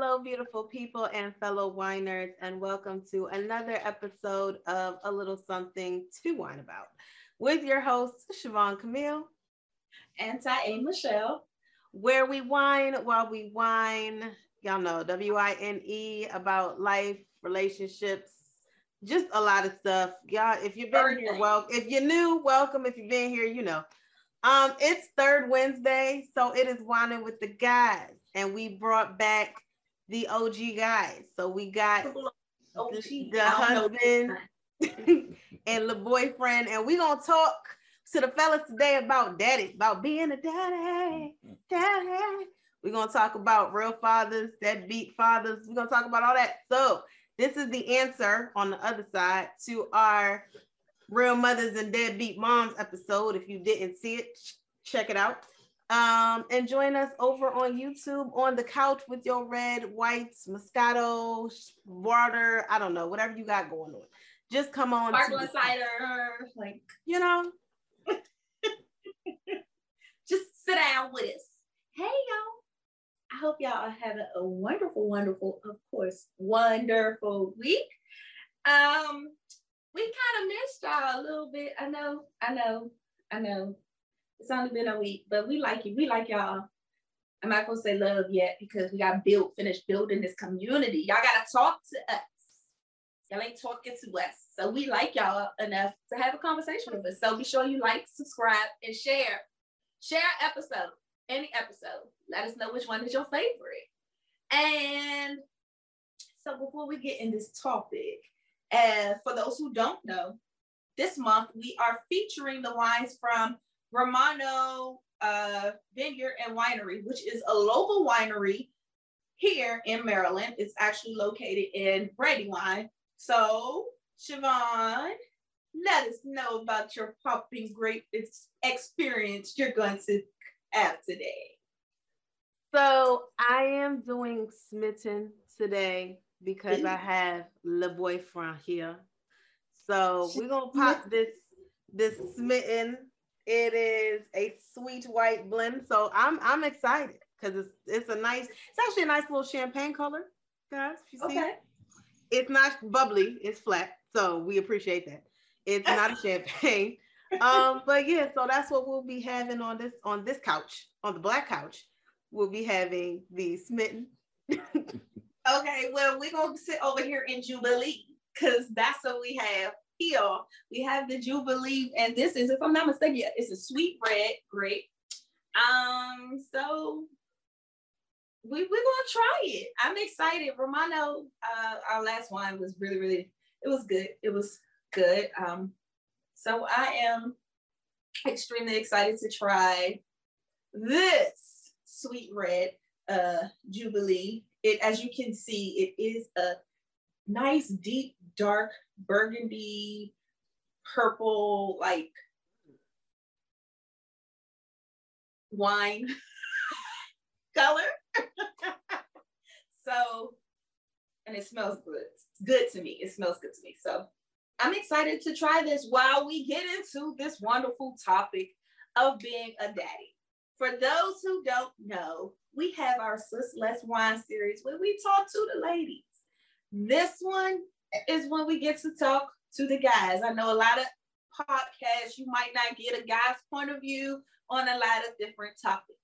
Hello, beautiful people and fellow winers, and welcome to another episode of A Little Something to Wine About with your hosts, Siobhan Camille and Ty A Michelle, where we wine while we wine. Y'all know, W-I-N-E, about life, relationships, just a lot of stuff. Y'all, if you've been here, welcome. If you're new, welcome. If you've been here, you know. It's third Wednesday, so it is Wining with the Guys, and we brought back the OG guys. So we got the husband and the boyfriend, and we're gonna talk to the fellas today about daddy, about being a daddy. We're gonna talk about real fathers, deadbeat fathers. We're gonna talk about all that. So this is the answer on the other side to our Real Mothers and Deadbeat Moms episode. If you didn't see it, check it out. And join us over on YouTube on the couch with your red, whites, Moscato, water, I don't know, whatever you got going on. Just come on. Sparkling cider, like, you know. Just sit down with us. Hey, y'all. I hope y'all are having a wonderful, wonderful, of course, wonderful week. We kind of missed y'all a little bit. I know. It's only been a week, but we like you. We like y'all. I'm not going to say love yet because we got to finish building this community. Y'all got to talk to us. Y'all ain't talking to us. So we like y'all enough to have a conversation with us. So be sure you like, subscribe, and share. Share episode, any episode. Let us know which one is your favorite. And so before we get in this topic, for those who don't know, this month we are featuring the wines from Romano Vineyard and Winery, which is a local winery here in Maryland. It's actually located in Brandywine. So, Siobhan, let us know about your popping grape experience you're going to have today. So, I am doing Smitten today because I have Le Boyfriend here. So, we're going to pop this Smitten. It is a sweet white blend, so I'm excited because it's actually a nice little champagne color, guys. If you see it. It's not bubbly, it's flat, so we appreciate that. It's not a champagne, but yeah, so that's what we'll be having on this couch, on the black couch. We'll be having the Smitten. Okay, well, we're gonna sit over here in Jubilee because that's what we have. Here we have the Jubilee, and this is, if I'm not mistaken, it's a sweet red grape. So we're gonna try it. I'm excited. Romano, our last wine was really, really, it was good. It was good. So I am extremely excited to try this sweet red Jubilee. It, as you can see, it is a nice, deep, dark burgundy, purple, like wine color. So, and it smells good. Good to me. It smells good to me. So I'm excited to try this while we get into this wonderful topic of being a daddy. For those who don't know, we have our Sis Less Wine series where we talk to the ladies. This one is when we get to talk to the guys. I know a lot of podcasts, you might not get a guy's point of view on a lot of different topics.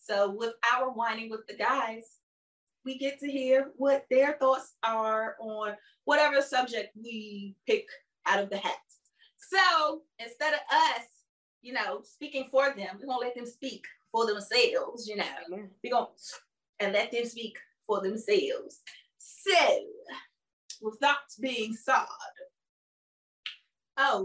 So with our Wining with the Guys, we get to hear what their thoughts are on whatever subject we pick out of the hat. So instead of us, you know, speaking for them, we're going to let them speak for themselves, you know. We're going to let them speak for themselves. So, with that being said, I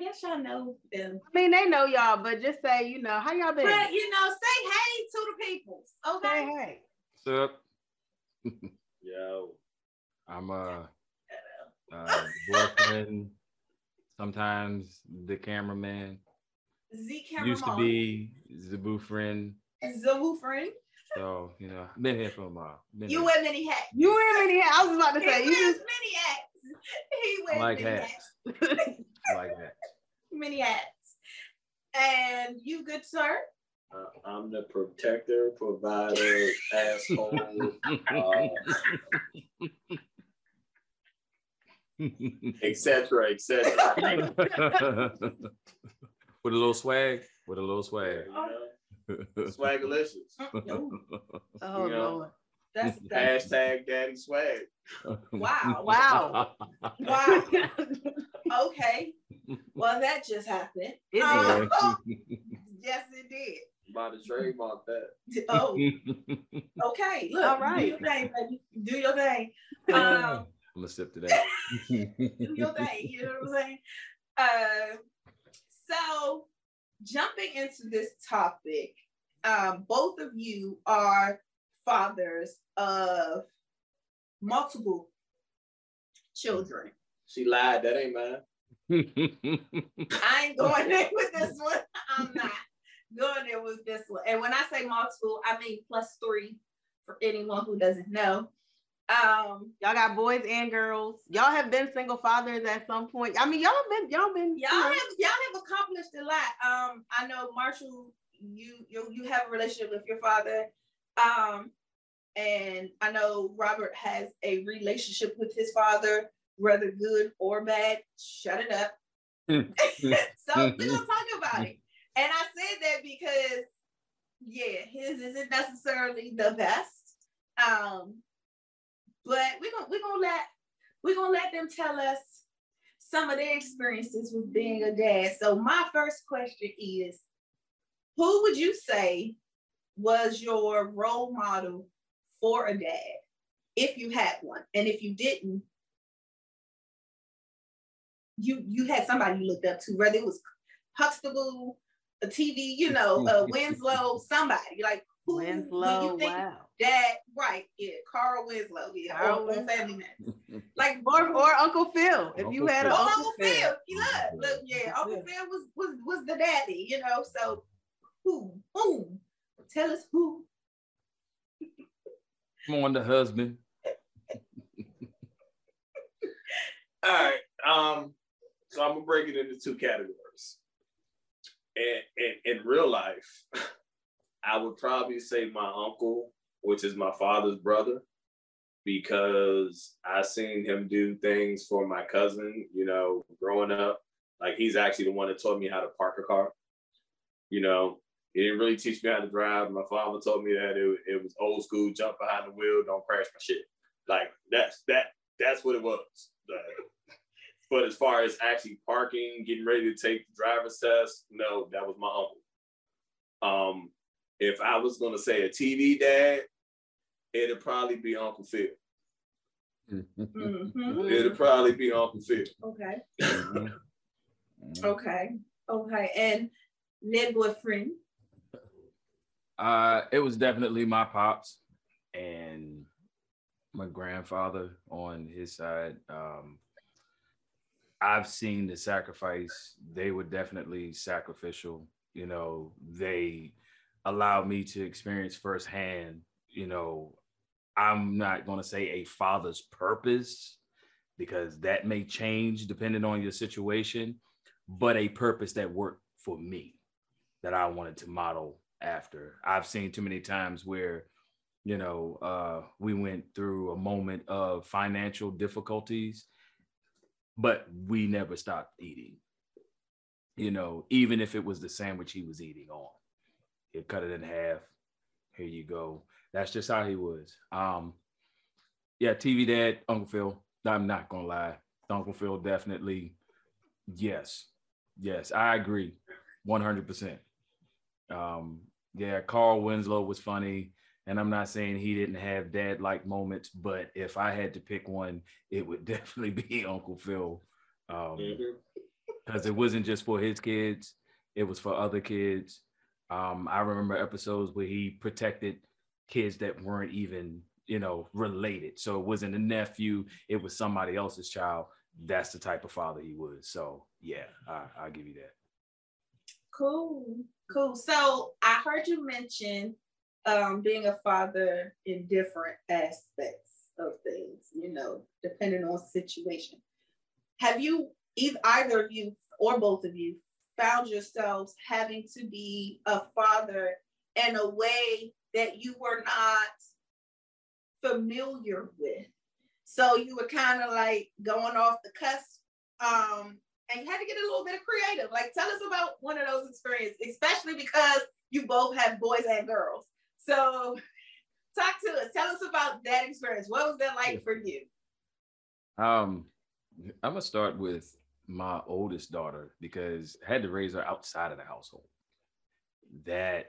guess y'all know them. I mean, they know y'all, but just say, you know, how y'all been? But, you know, say hey to the peoples, okay? Say hey. What's up? Yo. I'm boyfriend, sometimes the cameraman. Z cameraman. Used to be Zaboofriend. Zaboofriend. So, you know, I've been here for a while. You wear many hats. I was about to say. He wears many hats. I like hats. Many hats. And you good, sir? I'm the protector, provider, asshole, etc., etc. With a little swag. With a little swag. Swagalicious. Oh, Lord. That's hashtag daddy swag. Wow. Wow. Wow. Okay. Well, that just happened. It did. Yes, it did. By the trademark that. Oh. Okay. Look, all right. Do your thing, baby. Do your thing. I'm going to sip to that. Do your thing. You know what I'm saying? So, jumping into this topic, both of you are fathers of multiple children. She lied. That ain't mine. I ain't going there with this one. I'm not going there with this one. And when I say multiple, I mean +3 for anyone who doesn't know. Y'all got boys and girls. Y'all have been single fathers at some point. I mean, y'all have accomplished a lot. I know, Marshall, you have a relationship with your father, and I know Robert has a relationship with his father, whether good or bad. Shut it up. So we're gonna talk about it. And I said that because, yeah, his isn't necessarily the best. But we're gonna let them tell us some of their experiences with being a dad. So my first question is, who would you say was your role model for a dad, if you had one? And if you didn't, you had somebody you looked up to, whether it was Huxtable, a TV, Winslow, somebody. Like, who Winslow, you think? Wow. Dad, right? Yeah, Carl Winslow. Yeah, Carl Winslow. Family man. Like, or Uncle Phil. If you had Uncle Phil, look, yeah, Uncle Phil was the daddy, So, who? Tell us who. Come on, the husband. All right. So I'm gonna break it into two categories. And in real life, I would probably say my uncle, which is my father's brother, because I seen him do things for my cousin, growing up. Like, he's actually the one that taught me how to park a car. He didn't really teach me how to drive. My father told me that it was old school, jump behind the wheel, don't crash my shit. Like, that's what it was. Like, but as far as actually parking, getting ready to take the driver's test, no, that was my uncle. If I was gonna say a TV dad, it'd probably be Uncle Phil. Mm-hmm. It'd probably be Uncle Phil. Okay. Okay. Okay. And Le Boyfriend? It was definitely my pops and my grandfather on his side. I've seen the sacrifice. They were definitely sacrificial. They allowed me to experience firsthand, I'm not going to say a father's purpose, because that may change depending on your situation, but a purpose that worked for me, that I wanted to model after. I've seen too many times where, we went through a moment of financial difficulties, but we never stopped eating, even if it was the sandwich he was eating on. He'd cut it in half. Here you go. That's just how he was. TV dad, Uncle Phil. I'm not gonna lie, Uncle Phil definitely. Yes, I agree, 100%. Carl Winslow was funny, and I'm not saying he didn't have dad-like moments, but if I had to pick one, it would definitely be Uncle Phil, because it wasn't just for his kids; it was for other kids. I remember episodes where he protected kids that weren't even, related. So it wasn't a nephew, it was somebody else's child. That's the type of father he was. So yeah, I'll give you that. Cool. So I heard you mention being a father in different aspects of things, depending on situation. Have you, either of you or both of you, found yourselves having to be a father in a way that you were not familiar with. So you were kind of like going off the cusp, and you had to get a little bit of creative. Like, tell us about one of those experiences, especially because you both have boys and girls. So talk to us, tell us about that experience. What was that like for you? I'm gonna start with my oldest daughter, because I had to raise her outside of the household. That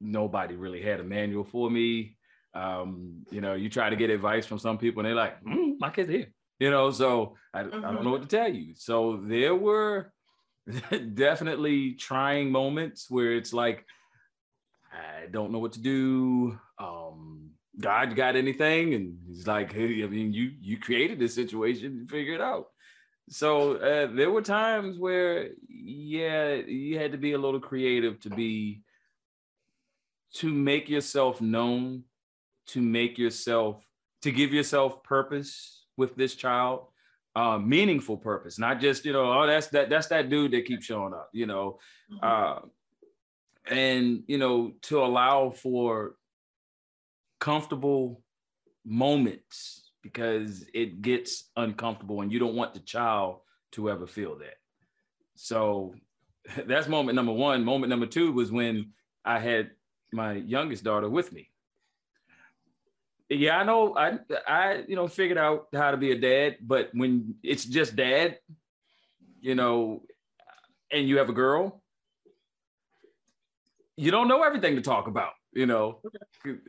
nobody really had a manual for me. You know, you try to get advice from some people and they're like, my kid's here, you know, so I don't know what to tell you. So there were definitely trying moments where it's like, I don't know what to do. God got anything? And he's like, hey, I mean, you created this situation, figure it out. So there were times where, yeah, you had to be a little creative to make yourself known, to give yourself purpose with this child, meaningful purpose, not just, you know, oh, that's that dude that keeps showing up, you know. And, you know, to allow for comfortable moments, because it gets uncomfortable and you don't want the child to ever feel that. So that's moment number one. Moment number two was when I had my youngest daughter with me. Yeah, I know I you know, figured out how to be a dad, but when it's just dad, you know, and you have a girl, you don't know everything to talk about, you know.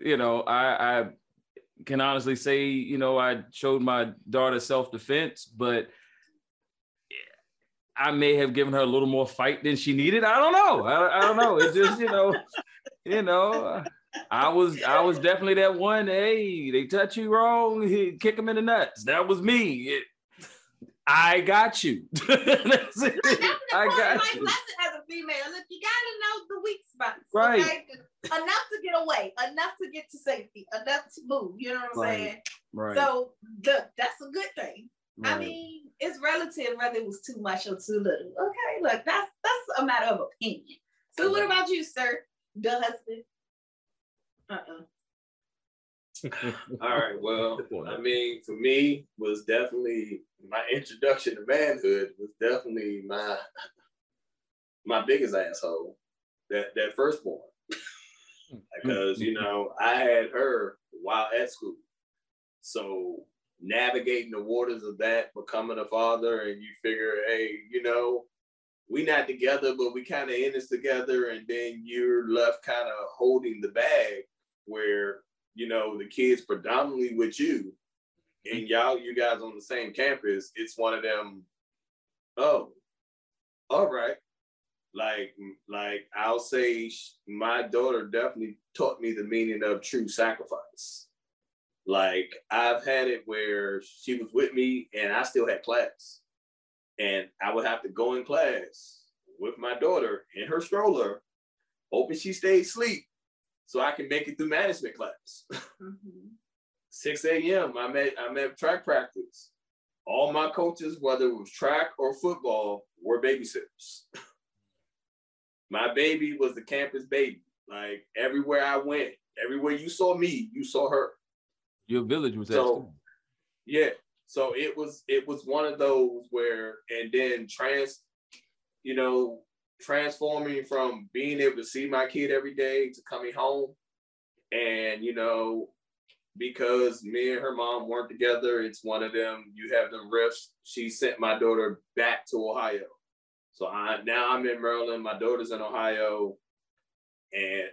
You know, I can honestly say, you know, I showed my daughter self-defense, but I may have given her a little more fight than she needed. I don't know. I don't know. It's just, you know, I was definitely that one. Hey, they touch you wrong, kick them in the nuts. That was me. I got you. That's it. I got you. Lesson as a female. Look, you gotta know the weak spots. Right. Okay? Enough to get away, enough to get to safety, enough to move. You know what I'm saying? Right. So look, that's a good thing. Right. I mean, it's relative whether it was too much or too little. Okay, look, that's a matter of opinion. So what about you, sir? The husband? All right, well, I mean, for me, was definitely my introduction to manhood was definitely my biggest asshole, that firstborn, because, you know, I had her while at school, so navigating the waters of that, becoming a father, and you figure, hey, you know, we not together, but we kind of in this together, and then you're left kind of holding the bag where, you know, the kids predominantly with you, and you guys on the same campus. It's one of them, oh, all right. Like I'll say my daughter definitely taught me the meaning of true sacrifice. Like, I've had it where she was with me and I still had class, and I would have to go in class with my daughter in her stroller, hoping she stayed asleep so I can make it through management class. 6 a.m. I'm at track practice. All my coaches, whether it was track or football, were babysitters. My baby was the campus baby. Like, everywhere I went, everywhere you saw me, you saw her. Your village was that. Yeah. So it was one of those where, and then transforming from being able to see my kid every day to coming home, and, you know, because me and her mom weren't together, it's one of them, you have them rifts. She sent my daughter back to Ohio. So now I'm in Maryland, my daughter's in Ohio, and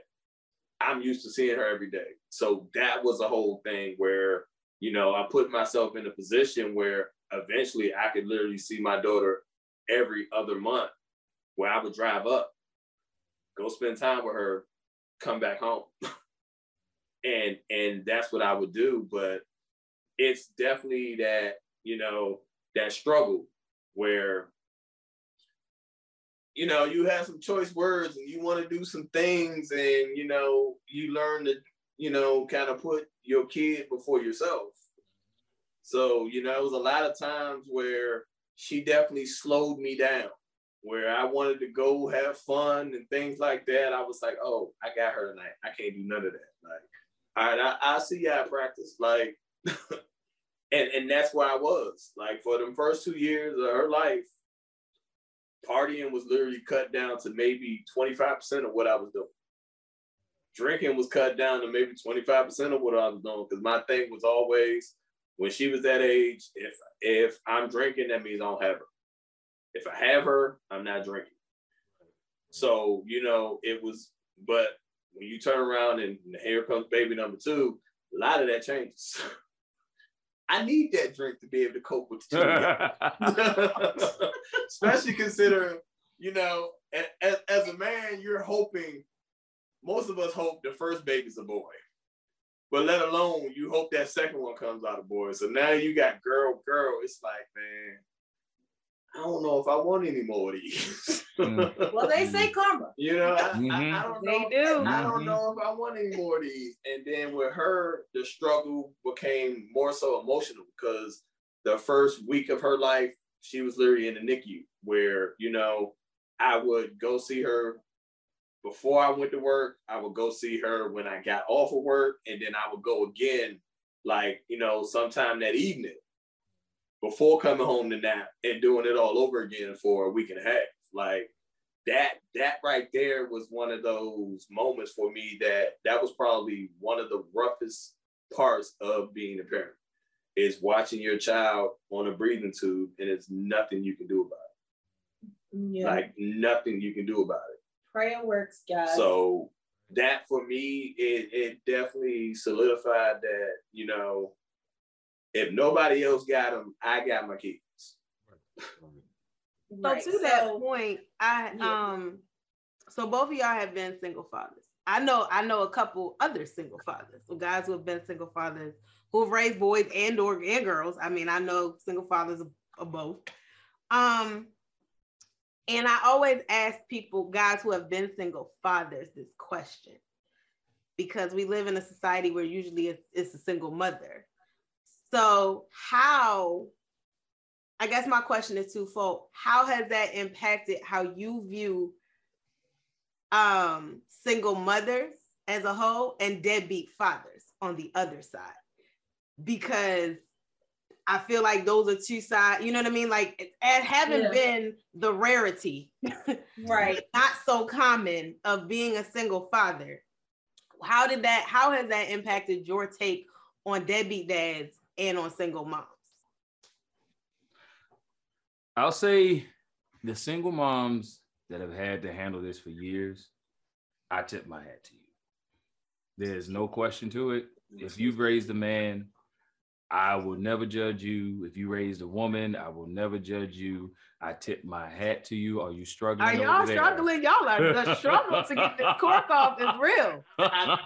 I'm used to seeing her every day. So that was a whole thing where, you know, I put myself in a position where eventually I could literally see my daughter every other month, where I would drive up, go spend time with her, come back home. And that's what I would do. But it's definitely that, you know, that struggle where, you know, you have some choice words and you want to do some things, and, you know, you learn to, you know, kind of put your kid before yourself. So, you know, it was a lot of times where she definitely slowed me down where I wanted to go have fun and things like that, I was like, oh, I got her tonight. I can't do none of that. Like, all right, I'll see you at practice. Like, and that's where I was. Like, for the first 2 years of her life, partying was literally cut down to maybe 25% of what I was doing. Drinking was cut down to maybe 25% of what I was doing, because my thing was always, when she was that age, if I'm drinking, that means I don't have her. If I have her, I'm not drinking. So, you know, it was, but when you turn around and here comes baby number two, a lot of that changes. I need that drink to be able to cope with the two. Especially considering, you know, as a man, you're hoping, most of us hope the first baby's a boy. But let alone, you hope that second one comes out a boy. So now you got girl. It's like, man, I don't know if I want any more of these. Well, they say karma. You know, I don't know. They do. I don't know if I want any more of these. And then with her, the struggle became more so emotional, because the first week of her life, she was literally in the NICU, where, you know, I would go see her before I went to work. I would go see her when I got off of work. And then I would go again, like, you know, sometime that evening, before coming home to nap, and doing it all over again for a week and a half. Like, that right there was one of those moments for me that was probably one of the roughest parts of being a parent, is watching your child on a breathing tube and it's nothing you can do about it. Yeah. Like, nothing you can do about it. Prayer works, guys. So that for me, it definitely solidified that, you know, if nobody else got them, I got my kids. Right. So to that point, so both of y'all have been single fathers. I know a couple other single fathers, so guys who have been single fathers who have raised boys and girls. I mean, I know single fathers of both. And I always ask people, guys who have been single fathers, this question, because we live in a society where usually it's a single mother. So I guess my question is twofold. How has that impacted how you view single mothers as a whole, and deadbeat fathers on the other side? Because I feel like those are two sides, you know what I mean? Like, it hasn't been the rarity, right? Not so common of being a single father. How has that impacted your take on deadbeat dads and on single moms? I'll say the single moms that have had to handle this for years, I tip my hat to you. There's no question to it. If you've raised a man, I will never judge you. If you raised a woman, I will never judge you. I tip my hat to you. Are you struggling? Are y'all struggling? Y'all are the struggle to get this cork off is real. That's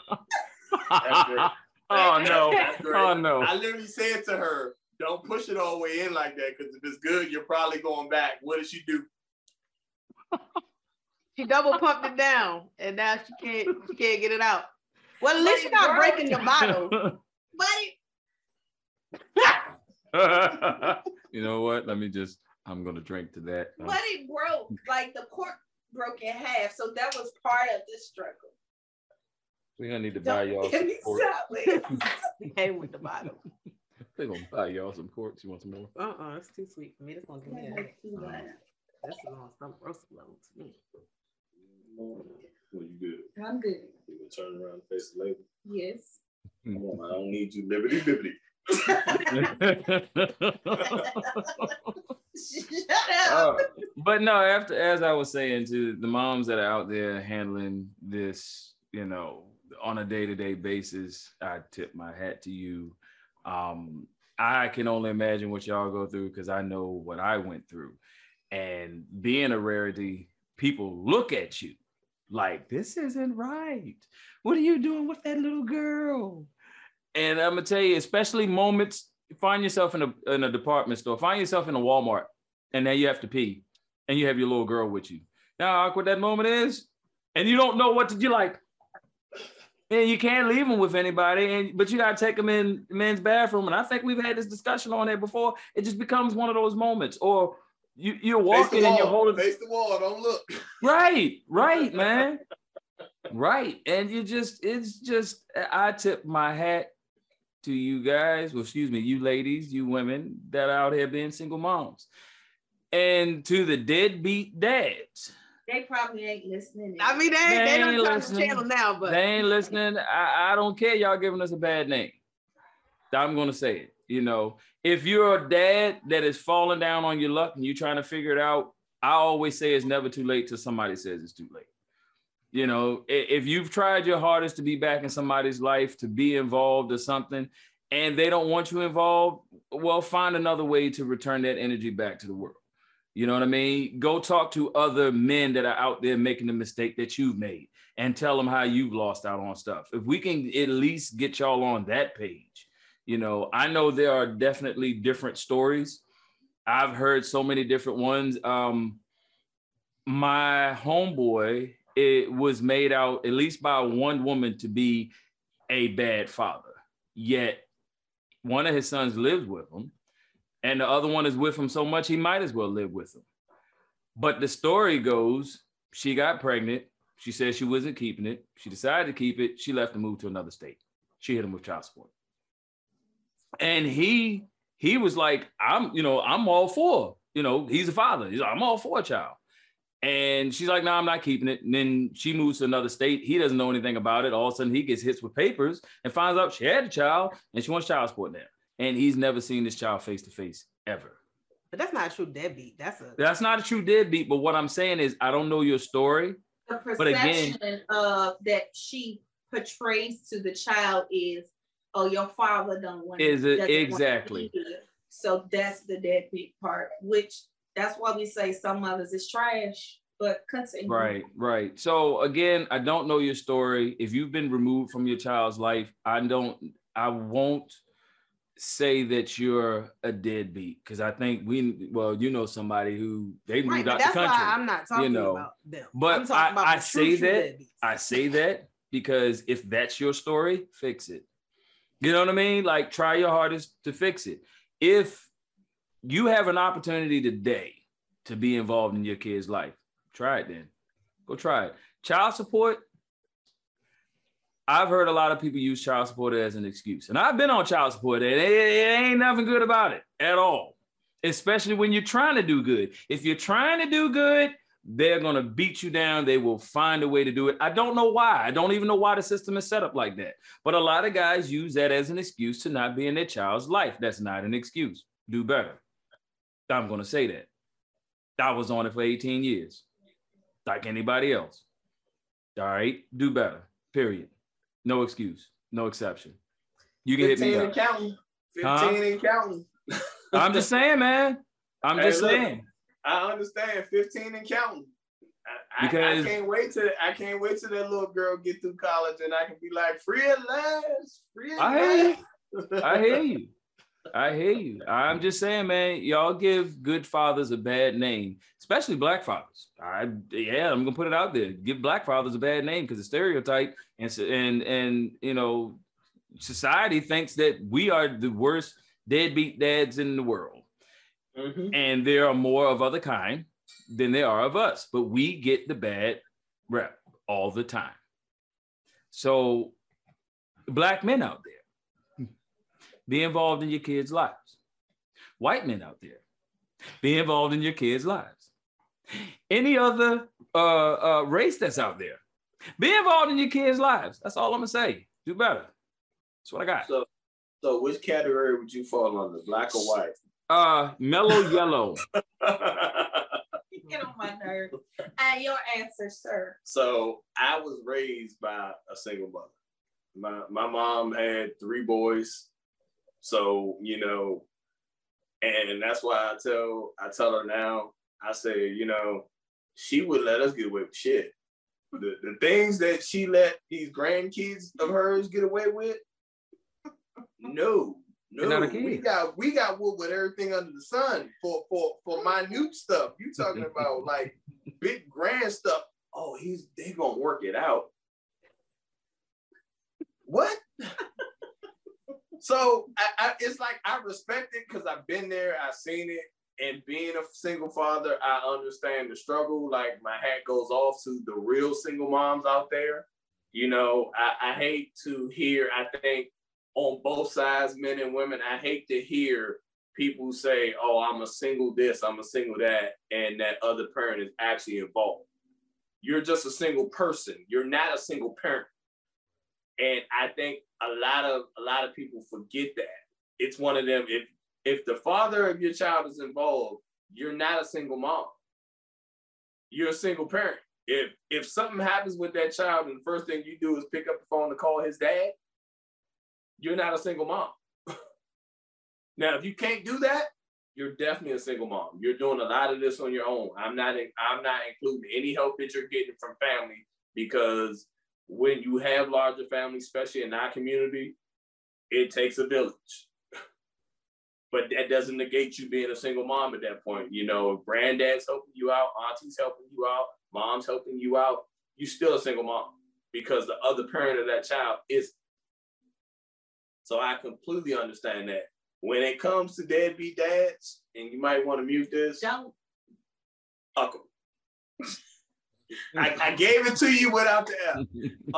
it. Oh no! Oh no! I literally said to her, "Don't push it all the way in like that, because if it's good, you're probably going back." What did she do? She double pumped it down, and now she can't get it out. Well, at least you're not breaking the bottle, buddy. You know what? I'm gonna drink to that. But it broke, like the cork broke in half, so that was part of this struggle. We're gonna need to buy y'all some corks. Hey, with the bottle. They're gonna buy y'all some corks. You want some more? It's too sweet for me. It's gonna give me that's on some roast level to me. Well, you good? I'm good. You gonna turn around and face the label? Yes. Come on, I don't need you. Liberty. Shut up. But no, as I was saying, to the moms that are out there handling this, you know, on a day-to-day basis, I tip my hat to you. I can only imagine what y'all go through, because I know what I went through. And being a rarity, people look at you like, this isn't right. What are you doing with that little girl? And I'm gonna tell you, especially moments, find yourself in a department store, find yourself in a Walmart, and now you have to pee, and you have your little girl with you. Now, how awkward that moment is, and you don't know what to do, like, and you can't leave them with anybody, but you gotta take them in the men's bathroom. And I think we've had this discussion on there before. It just becomes one of those moments. Or You're walking and you're holding face the wall. Don't look. Right, man. Right, and it's just. I tip my hat to you guys. Well, excuse me, you ladies, you women that are out here being single moms, and to the deadbeat dads. They probably ain't listening. I mean, they don't turn the channel now, but they ain't listening. I don't care. Y'all giving us a bad name. I'm gonna say it. You know, if you're a dad that is falling down on your luck and you're trying to figure it out, I always say it's never too late till somebody says it's too late. You know, if you've tried your hardest to be back in somebody's life, to be involved or something, and they don't want you involved, well, find another way to return that energy back to the world. You know what I mean? Go talk to other men that are out there making the mistake that you've made and tell them how you've lost out on stuff. If we can at least get y'all on that page. You know, I know there are definitely different stories. I've heard so many different ones. My homeboy, it was made out, at least by one woman, to be a bad father. Yet one of his sons lives with him and the other one is with him so much he might as well live with him. But the story goes, she got pregnant. She said she wasn't keeping it. She decided to keep it. She left and moved to another state. She hit him with child support. And he was like, I'm all for, he's a father. He's like, I'm all for a child. And she's like, no, I'm not keeping it. And then she moves to another state. He doesn't know anything about it. All of a sudden he gets hit with papers and finds out she had a child and she wants child support now. And he's never seen this child face to face ever. But that's not a true deadbeat. That's not a true deadbeat. But what I'm saying is, I don't know your story. The perception but again, that she portrays to the child is, oh, your father don't want is it exactly want it. So that's the deadbeat part, which that's why we say some mothers is trash, but continue. Right. So again, I don't know your story. If you've been removed from your child's life, I won't say that you're a deadbeat, because I think somebody who they moved out the country. That's why I'm not talking about them. But I say that deadbeats. I say that because if that's your story, fix it. You know what I mean? Like, try your hardest to fix it. If you have an opportunity today to be involved in your kid's life, try it then. Go try it. Child support. I've heard a lot of people use child support as an excuse. And I've been on child support. And it ain't nothing good about it at all. Especially when you're trying to do good. If you're trying to do good, they're going to beat you down. They will find a way to do it. I don't know why. I don't even know why the system is set up like that. But a lot of guys use that as an excuse to not be in their child's life. That's not an excuse. Do better. I'm going to say that. I was on it for 18 years, like anybody else. All right? Do better. Period. No excuse. No exception. You can hit me up. 15 and counting. I'm just saying, man. I'm just saying. I understand, 15 and counting. Because I can't wait till that little girl get through college and I can be like, free at last. I hear you. I'm just saying, man, y'all give good fathers a bad name, especially black fathers. I'm gonna put it out there. Give black fathers a bad name because the stereotype and society thinks that we are the worst deadbeat dads in the world. Mm-hmm. And there are more of other kind than there are of us, but we get the bad rep all the time. So black men out there, be involved in your kids' lives. White men out there, be involved in your kids' lives. Any other race that's out there, be involved in your kids' lives. That's all I'm gonna say. Do better. That's what I got. So which category would you fall under, black or white? Mellow yellow. You get on my nerve. Your answer, sir. So I was raised by a single mother. My mom had 3 boys. So, and that's why I tell her now, I say, she would let us get away with shit. The things that she let these grandkids of hers get away with, no. No, we got wood with everything under the sun for minute stuff. You talking about like big grand stuff. Oh, they gonna work it out. What? So it's like I respect it because I've been there, I've seen it, And being a single father, I understand the struggle. Like, my hat goes off to the real single moms out there. You know, I hate to hear, I think on both sides, men and women, I hate to hear people say, oh, I'm a single this, I'm a single that, and that other parent is actually involved. You're just a single person. You're not a single parent. And I think a lot of people forget that. It's one of them, if the father of your child is involved, you're not a single mom. You're a single parent. If something happens with that child and the first thing you do is pick up the phone to call his dad, you're not a single mom. Now, if you can't do that, you're definitely a single mom. You're doing a lot of this on your own. I'm not including any help that you're getting from family, because when you have larger families, especially in our community, it takes a village. But that doesn't negate you being a single mom at that point. You know, if granddad's helping you out, auntie's helping you out, mom's helping you out, you're still a single mom because the other parent of that child isn't. So I completely understand that. When it comes to deadbeat dads, and you might want to mute this. Don't. Uncle. I gave it to you without the L.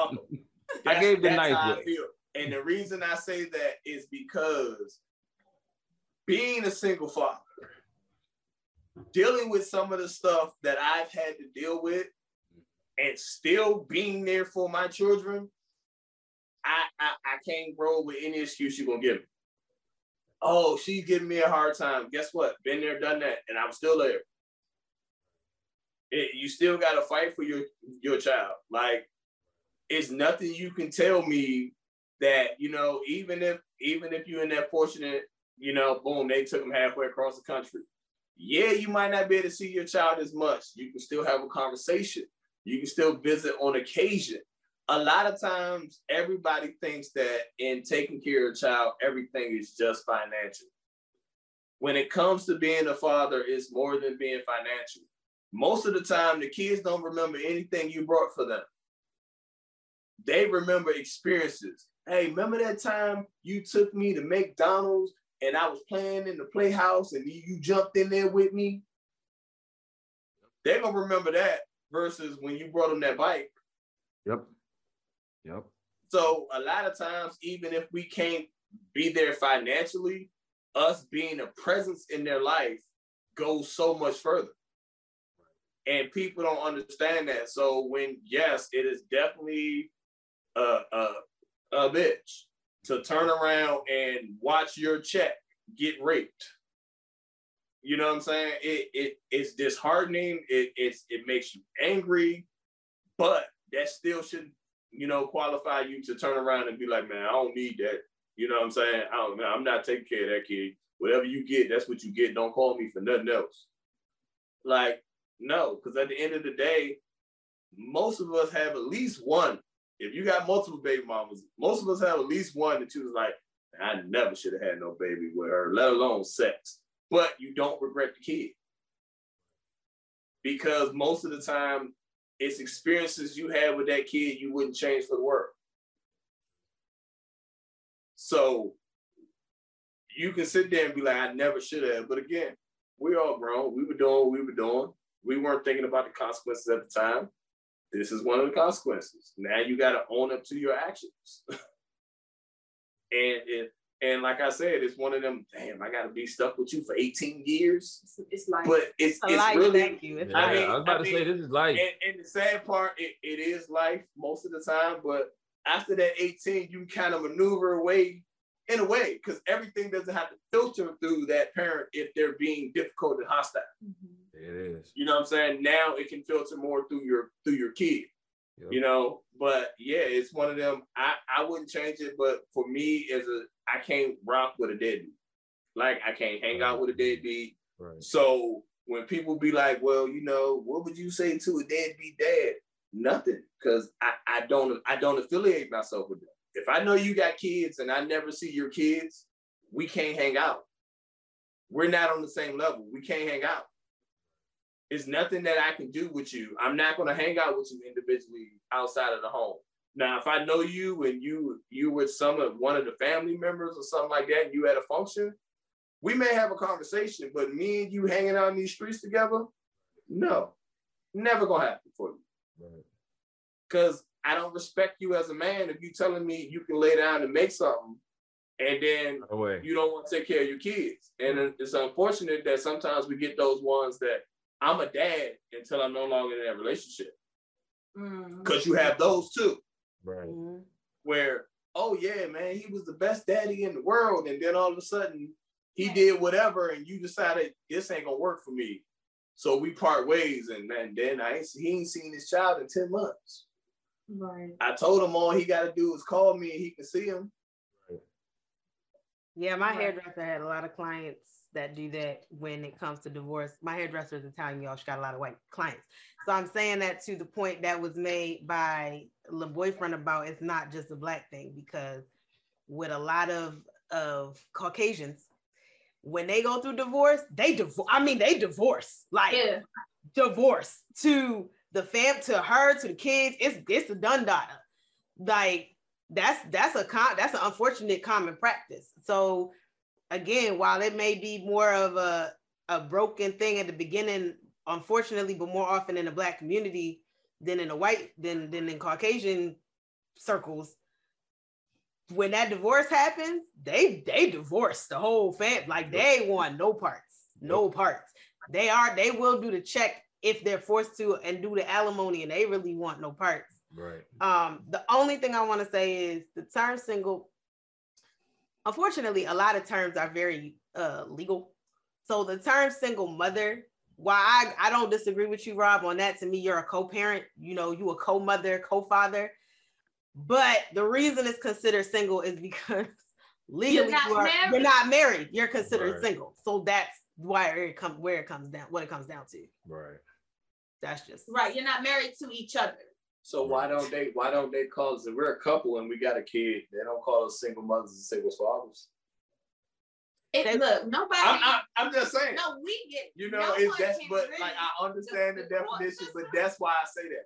Uncle. I gave the knife. And the reason I say that is because being a single father, dealing with some of the stuff that I've had to deal with and still being there for my children, I can't roll with any excuse you're going to give me. Oh, she's giving me a hard time. Guess what? Been there, done that, and I'm still there. You still got to fight for your child. Like, it's nothing you can tell me that, you know, even if you're in that fortunate, you know, boom, they took them halfway across the country. Yeah, you might not be able to see your child as much. You can still have a conversation. You can still visit on occasion. A lot of times, everybody thinks that in taking care of a child, everything is just financial. When it comes to being a father, it's more than being financial. Most of the time, the kids don't remember anything you brought for them. They remember experiences. Hey, remember that time you took me to McDonald's and I was playing in the playhouse and you jumped in there with me? They're going to remember that versus when you brought them that bike. Yep. So a lot of times, even if we can't be there financially, us being a presence in their life goes so much further. And people don't understand that. So when, yes, it is definitely a bitch to turn around and watch your check get raped. You know what I'm saying? It's disheartening. It makes you angry, but that still shouldn't, you know, qualify you to turn around and be like, man, I don't need that. You know what I'm saying? I'm not taking care of that kid. Whatever you get, that's what you get. Don't call me for nothing else. Like, no, because at the end of the day, most of us have at least one. If you got multiple baby mamas, most of us have at least one that you was like, I never should have had no baby with her, let alone sex. But you don't regret the kid. Because most of the time, it's experiences you had with that kid you wouldn't change for the world. So you can sit there and be like, I never should have. But again, we all grown. We were doing what we were doing. We weren't thinking about the consequences at the time. This is one of the consequences. Now you got to own up to your actions. And like I said, it's one of them, damn, I got to be stuck with you for 18 years. It's life. But it's really, thank you. It's life. I was about to say, this is life. And the sad part, it is life most of the time. But after that 18, you kind of maneuver away in a way, because everything doesn't have to filter through that parent if they're being difficult and hostile. Mm-hmm. It is. You know what I'm saying? Now it can filter more through your kid. Yep. You know, but yeah, it's one of them. I wouldn't change it, but for me, I can't rock with a deadbeat. Like, I can't hang out with a deadbeat. Right. So when people be like, well, you know, what would you say to a deadbeat dad? Nothing, because I don't affiliate myself with them. If I know you got kids and I never see your kids, we can't hang out. We're not on the same level. We can't hang out. It's nothing that I can do with you. I'm not going to hang out with you individually outside of the home. Now, if I know you and you were one of the family members or something like that, and you had a function, We may have a conversation, but me and you hanging out in these streets together, no, never gonna happen for you. Because I don't respect you as a man if you telling me you can lay down and make something, and then you don't want to take care of your kids. And it's unfortunate that sometimes we get those ones that I'm a dad until I'm no longer in that relationship. Because you have those too. Right. Where, oh yeah, man, he was the best daddy in the world. And then all of a sudden he did whatever and you decided this ain't gonna work for me. So we part ways, and then he ain't seen his child in 10 months. Right. I told him all he gotta do is call me and he can see him. Yeah, my hairdresser had a lot of clients that do that when it comes to divorce. My hairdresser is Italian, y'all. She got a lot of white clients. So I'm saying that to the point that was made by Le Boyfriend about it's not just a black thing, because with a lot of Caucasians, when they go through divorce, they divorce. Like divorce to the fam, to her, to the kids. It's a done daughter. Like, that's an unfortunate common practice. So again, while it may be more of a broken thing at the beginning, unfortunately, but more often in the black community than in the white, than in Caucasian circles, when that divorce happens, they divorce the whole fam. Like, they want no parts. They will do the check if they're forced to and do the alimony, and they really want no parts. Right. The only thing I want to say is the term single, unfortunately, a lot of terms are very legal. So the term single mother, while I don't disagree with you, Rob, on that, to me, you're a co-parent, you a co-mother, co-father. But the reason it's considered single is because legally you're not married. You're considered single. So that's why it comes down to. Right. That's just right. You're not married to each other. So why don't they call us, if we're a couple and we got a kid, they don't call us single mothers and single fathers? Nobody. I'm just saying. No, we get. I understand the definition, but that's why I say that.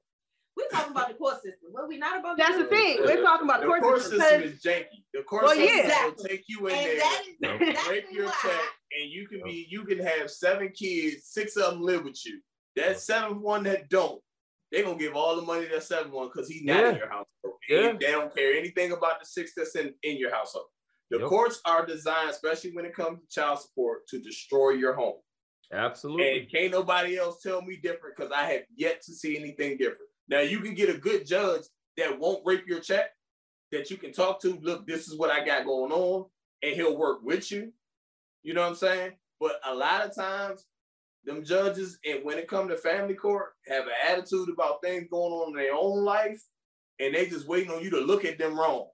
We're talking about the court system. What we not about? That's the thing. We're talking about the court system. The court system is janky. The court system will take you in there, break your check, and you can have 7 kids, 6 of them live with you. That 7th one that don't, they're going to give all the money to that 7th one because he's not in your household. Yeah. They don't care anything about the 6 that's in your household. The courts are designed, especially when it comes to child support, to destroy your home. Absolutely. And can't nobody else tell me different, because I have yet to see anything different. Now, you can get a good judge that won't rape your check, that you can talk to, look, this is what I got going on, and he'll work with you. You know what I'm saying? But a lot of times, them judges, and when it comes to family court, have an attitude about things going on in their own life, and they just waiting on you to look at them wrong.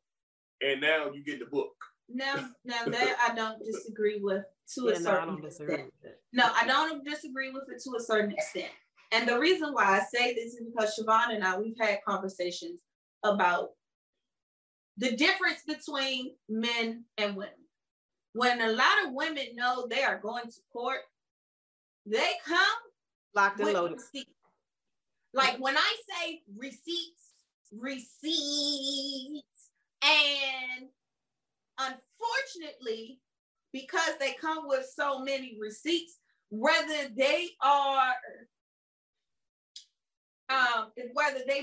And now you get the book. Now that I don't disagree with to a certain extent. No, I don't disagree with it to a certain extent. And the reason why I say this is because Siobhan and I, we've had conversations about the difference between men and women. When a lot of women know they are going to court, they come locked and loaded. Receipt. Like, when I say receipts, and unfortunately, because they come with so many receipts, whether they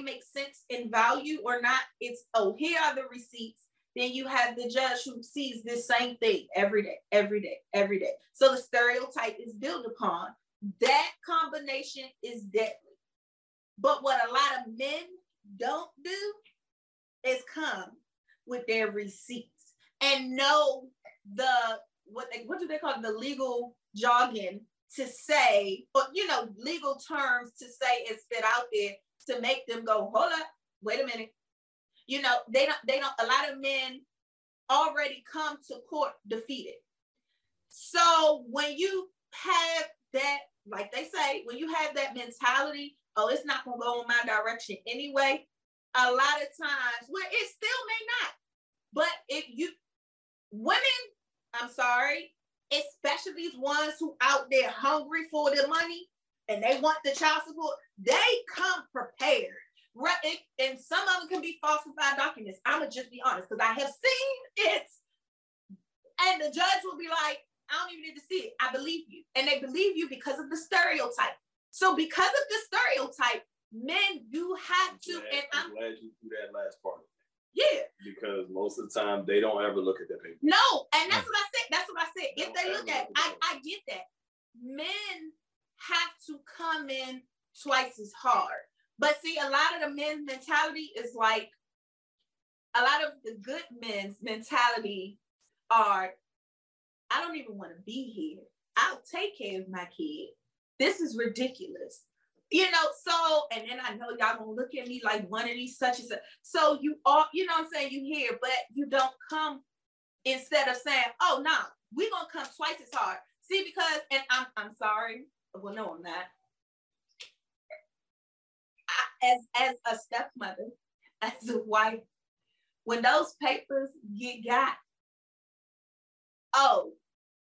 make sense in value or not, it's, oh, here are the receipts. Then you have the judge who sees this same thing every day. So the stereotype is built upon. That combination is deadly. But what a lot of men don't do is come with their receipts and know what do they call it? The legal jargon to say, or legal terms to say and spit out there to make them go, hold up, wait a minute. They don't, a lot of men already come to court defeated. So when you have that, like they say, when you have that mentality, oh, it's not going to go in my direction anyway, a lot of times, well, it still may not. But if women, I'm sorry, especially these ones who out there hungry for their money and they want the child support, they come prepared. Right, and some of them can be falsified documents. I'm gonna just be honest, because I have seen it. And the judge will be like, I don't even need to see it. I believe you. And they believe you because of the stereotype. So because of the stereotype, men do have to. I'm glad you threw that last part. Yeah. Because most of the time they don't ever look at that paper. No, and that's what I said. That's what I said. If they look at, I get that. Men have to come in twice as hard. But see, a lot of the men's mentality is like, a lot of the good men's mentality are, I don't even want to be here. I'll take care of my kid. This is ridiculous. You know, so, and then I know y'all gonna look at me like one of these such and such. So you all, you know what I'm saying, you here, but you don't come instead of saying, oh no, we're gonna come twice as hard. See, because, and I'm sorry. Well, no, I'm not. As a stepmother, as a wife, when those papers get got, oh,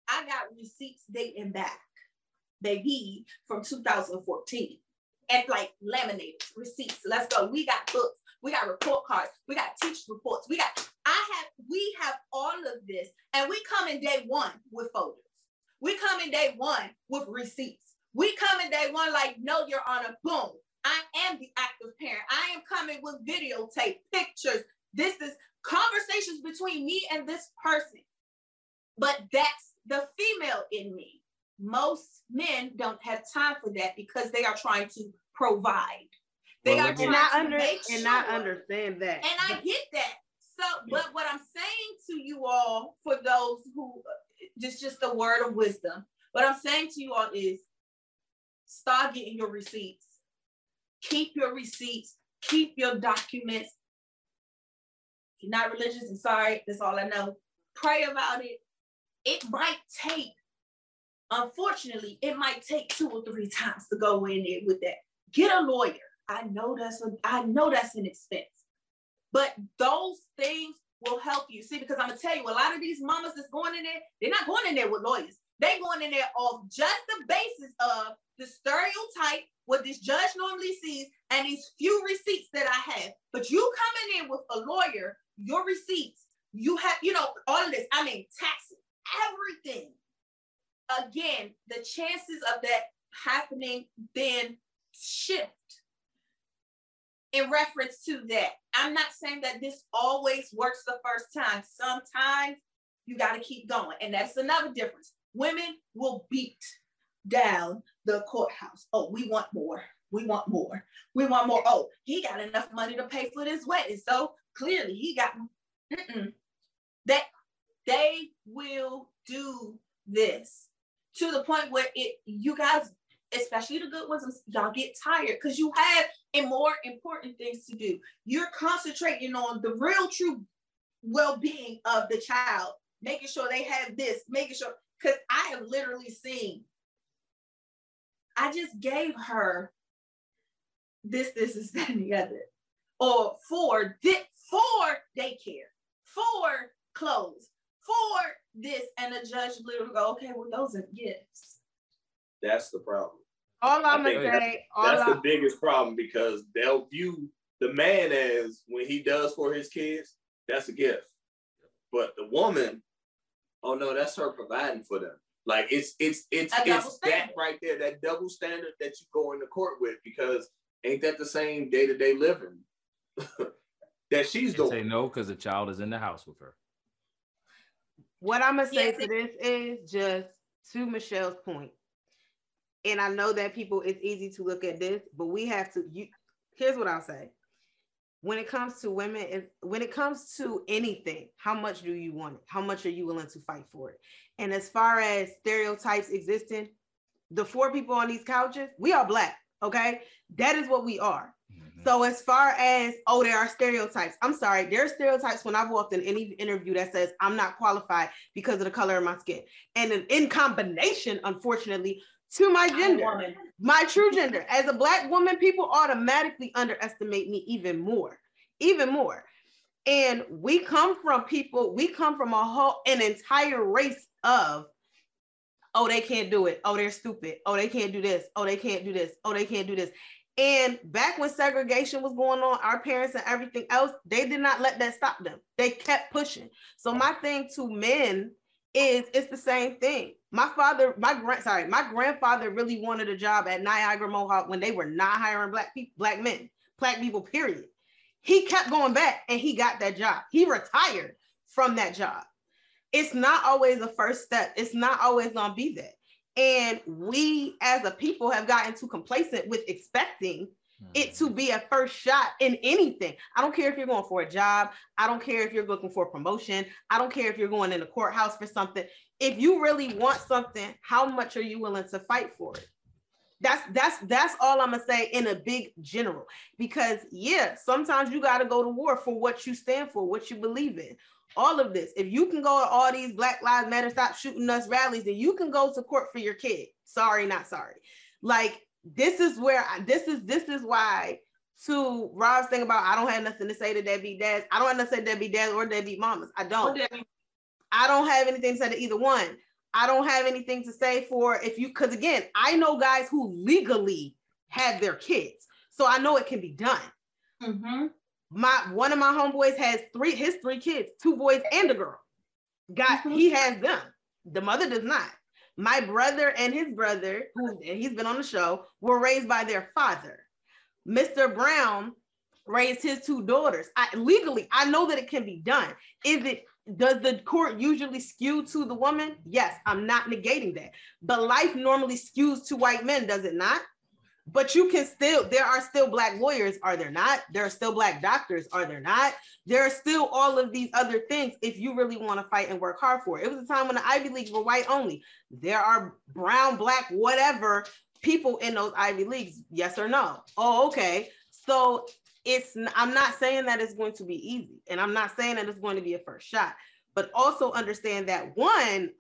I got receipts dating back, baby, from 2014. And like laminated receipts. Let's go. We got books. We got report cards. We got teacher reports. We have all of this. And we come in day one with folders. We come in day one with receipts. We come in day one like, no, Your Honor, boom. I am the active parent. I am coming with videotape, pictures. This is conversations between me and this person. But that's the female in me. Most men don't have time for that because they are trying to provide. They are trying to make sure. And I understand that. And I get that. So, but what I'm saying to you all, for those who, just the word of wisdom, what I'm saying to you all is start getting your receipts. Keep your receipts, keep your documents. If you're not religious, I'm sorry, that's all I know. Pray about it. It might take, unfortunately, it might take 2 or 3 times to go in there with that. Get a lawyer. I know that's an expense. But those things will help you. See, because I'm gonna tell you, a lot of these mamas that's going in there, they're not going in there with lawyers. They're going in there off just the basis of the stereotype, what this judge normally sees, and these few receipts that I have. But you coming in with a lawyer, your receipts, you have, you know, all of this, I mean, taxes, everything. Again, the chances of that happening then shift in reference to that. I'm not saying that this always works the first time. Sometimes you got to keep going. And that's another difference. Women will beat down the courthouse. Oh, we want more. We want more. We want more. Oh, he got enough money to pay for this wedding. So clearly he got that. They will do this to the point where it, you guys, especially the good ones, y'all get tired because you have more important things to do. You're concentrating on the real true well-being of the child, making sure they have this, making sure, because I have literally seen, I just gave her this is that, and the other, or for daycare, for clothes, for this, and the judge literally go, okay, well, those are gifts. That's the problem. All I'm gonna say, that's the biggest problem, because they'll view the man as, when he does for his kids, that's a gift. But the woman, oh no, that's her providing for them. Like it's that right there, that double standard that you go into court with, because ain't that the same day-to-day living that she's doing? Say no, because the child is in the house with her. What I'm gonna say to this is just to Michelle's point, and I know that people, it's easy to look at this, but we have to. Here's what I'll say: when it comes to women, when it comes to anything, how much do you want it? How much are you willing to fight for it? And as far as stereotypes existing, the 4 people on these couches, we are Black, okay? That is what we are. Mm-hmm. So as far as, oh, there are stereotypes. I'm sorry, there are stereotypes when I've walked in any interview that says I'm not qualified because of the color of my skin. And in combination, unfortunately, to my gender, my true gender. As a Black woman, people automatically underestimate me even more. And we come from an entire race of, oh, they can't do it. Oh, they're stupid. Oh, they can't do this. Oh, they can't do this. Oh, they can't do this. And back when segregation was going on, our parents and everything else, they did not let that stop them. They kept pushing. So my thing to men is it's the same thing. My grandfather really wanted a job at Niagara Mohawk when they were not hiring black people, period. He kept going back and he got that job. He retired from that job. It's not always the first step. It's not always going to be that. And we as a people have gotten too complacent with expecting it to be a first shot in anything. I don't care if you're going for a job. I don't care if you're looking for a promotion. I don't care if you're going in the courthouse for something. If you really want something, how much are you willing to fight for it? That's all I'm gonna say in a big general, because sometimes you gotta go to war for what you stand for, what you believe in. All of this, if you can go to all these Black Lives Matter, stop shooting us rallies, then you can go to court for your kid. Sorry, not sorry. Like, this is why to Rob's thing about, I don't have nothing to say to deadbeat dads. I don't have nothing to say to deadbeat dads or deadbeat mamas. I don't have anything to say to either one. I don't have anything to say for because again, I know guys who legally have their kids. So I know it can be done. Mm-hmm. One of my homeboys has his three kids, 2 boys and a girl. He has them. The mother does not. My brother and his brother, and he's been on the show, were raised by their father. Mr. Brown raised his 2 daughters. I know that it can be done. Does the court usually skew to the woman? Yes, I'm not negating that. But life normally skews to white men, does it not? But there are still black lawyers, are there not? There are still black doctors, are there not? There are still all of these other things if you really want to fight and work hard for it. It was a time when the Ivy Leagues were white only. There are brown, black, whatever people in those Ivy Leagues, yes or no? Oh, okay. So I'm not saying that it's going to be easy, and I'm not saying that it's going to be a first shot, but also understand that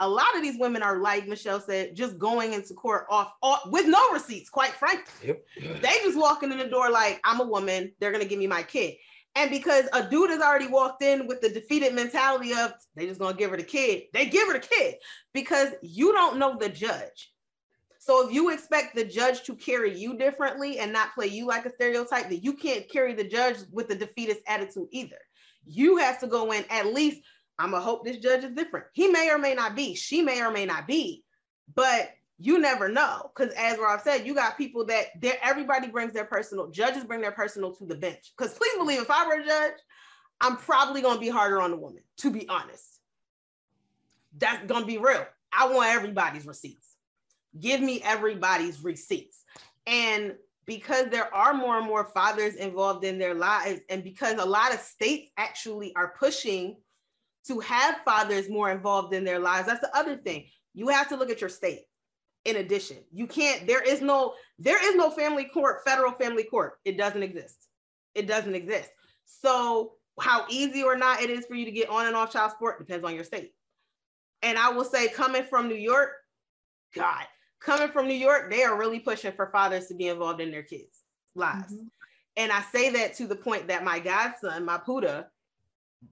a lot of these women are, like Michelle said, just going into court off with no receipts, quite frankly. Yep. They just walking in the door like, I'm a woman, they're gonna give me my kid. And because a dude has already walked in with the defeated mentality of, they just gonna give her the kid. They give her the kid because you don't know the judge. So if you expect the judge to carry you differently and not play you like a stereotype, then you can't carry the judge with the defeatist attitude either. You have to go in at least, I'm going to hope this judge is different. He may or may not be, she may or may not be, but you never know. Because as Rob said, you got people that everybody brings their personal, judges bring their personal to the bench. Because please believe, if I were a judge, I'm probably going to be harder on the woman, to be honest. That's going to be real. I want everybody's receipts. Give me everybody's receipts. And because there are more and more fathers involved in their lives, and because a lot of states actually are pushing to have fathers more involved in their lives, that's the other thing. You have to look at your state. In addition, there is no family court, federal family court. It doesn't exist. So how easy or not it is for you to get on and off child support depends on your state. And I will say, coming from New York, they are really pushing for fathers to be involved in their kids' lives. Mm-hmm. And I say that to the point that my godson, my Puda,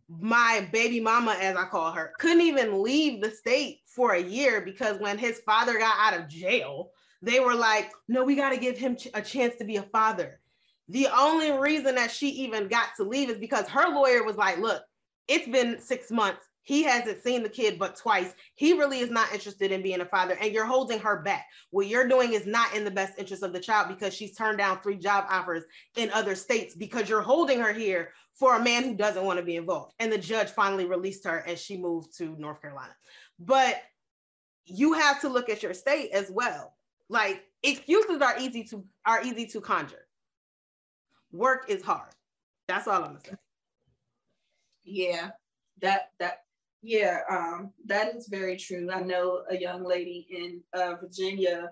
my baby mama, as I call her, couldn't even leave the state for a year because when his father got out of jail, they were like, no, we got to give him a chance to be a father. The only reason that she even got to leave is because her lawyer was like, look, it's been 6 months. He hasn't seen the kid but twice. He really is not interested in being a father, and you're holding her back. What you're doing is not in the best interest of the child because she's turned down 3 job offers in other states because you're holding her here for a man who doesn't want to be involved. And the judge finally released her and she moved to North Carolina. But you have to look at your state as well. Like, excuses are easy to conjure. Work is hard. That's all I'm gonna say. Yeah, that is very true. I know a young lady in Virginia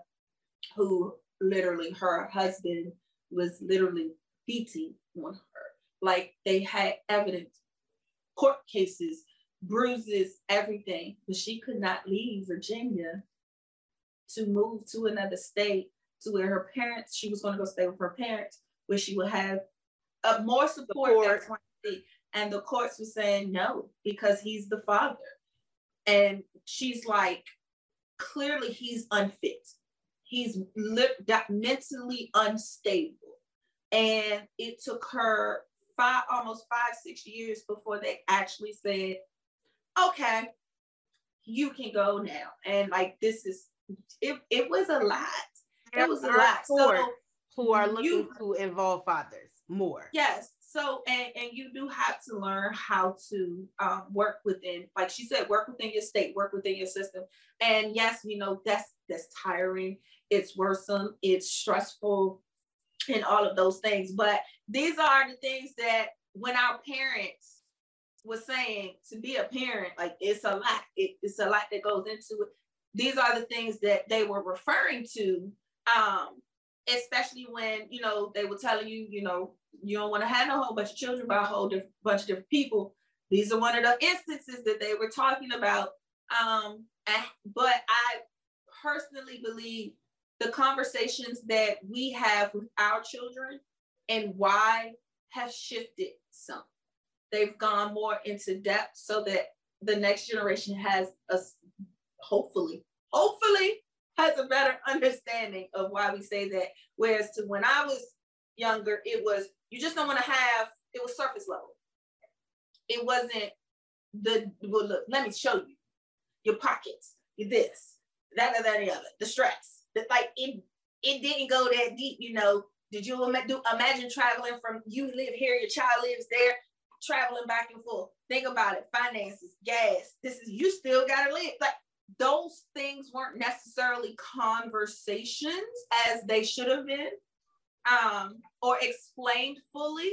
who literally, her husband was literally beating on her. Like, they had evidence, court cases, bruises, everything, but she could not leave Virginia to move to another state to where her parents, she was going to go stay with her parents, where she would have more support. And the courts were saying no, because he's the father. And she's like, clearly he's unfit. He's mentally unstable. And it took her almost 5-6 years before they actually said, okay, you can go now. And like, this is, it was a lot. It was a lot. So who are looking to involve fathers more. Yes. So, and you do have to learn how to work within, like she said, work within your state, work within your system. And yes, you know, that's tiring. It's worrisome. It's stressful and all of those things. But these are the things that when our parents were saying to be a parent, like it's a lot, it's a lot that goes into it. These are the things that they were referring to, especially when, you know, they were telling you, you know, you don't want to have no whole bunch of children by a whole bunch of different people. These are one of the instances that they were talking about. But I personally believe the conversations that we have with our children and why have shifted some. They've gone more into depth so that the next generation has us, hopefully has a better understanding of why we say that. Whereas to when I was younger, it was, you just don't want to have, it was surface level. It wasn't the, well, look, let me show you, your pockets, this, that, and the other, the stress. Like, it didn't go that deep, you know. Did you imagine traveling from, you live here, your child lives there, traveling back and forth. Think about it, finances, gas, this is, you still gotta live. Like, those things weren't necessarily conversations as they should have been, or explained fully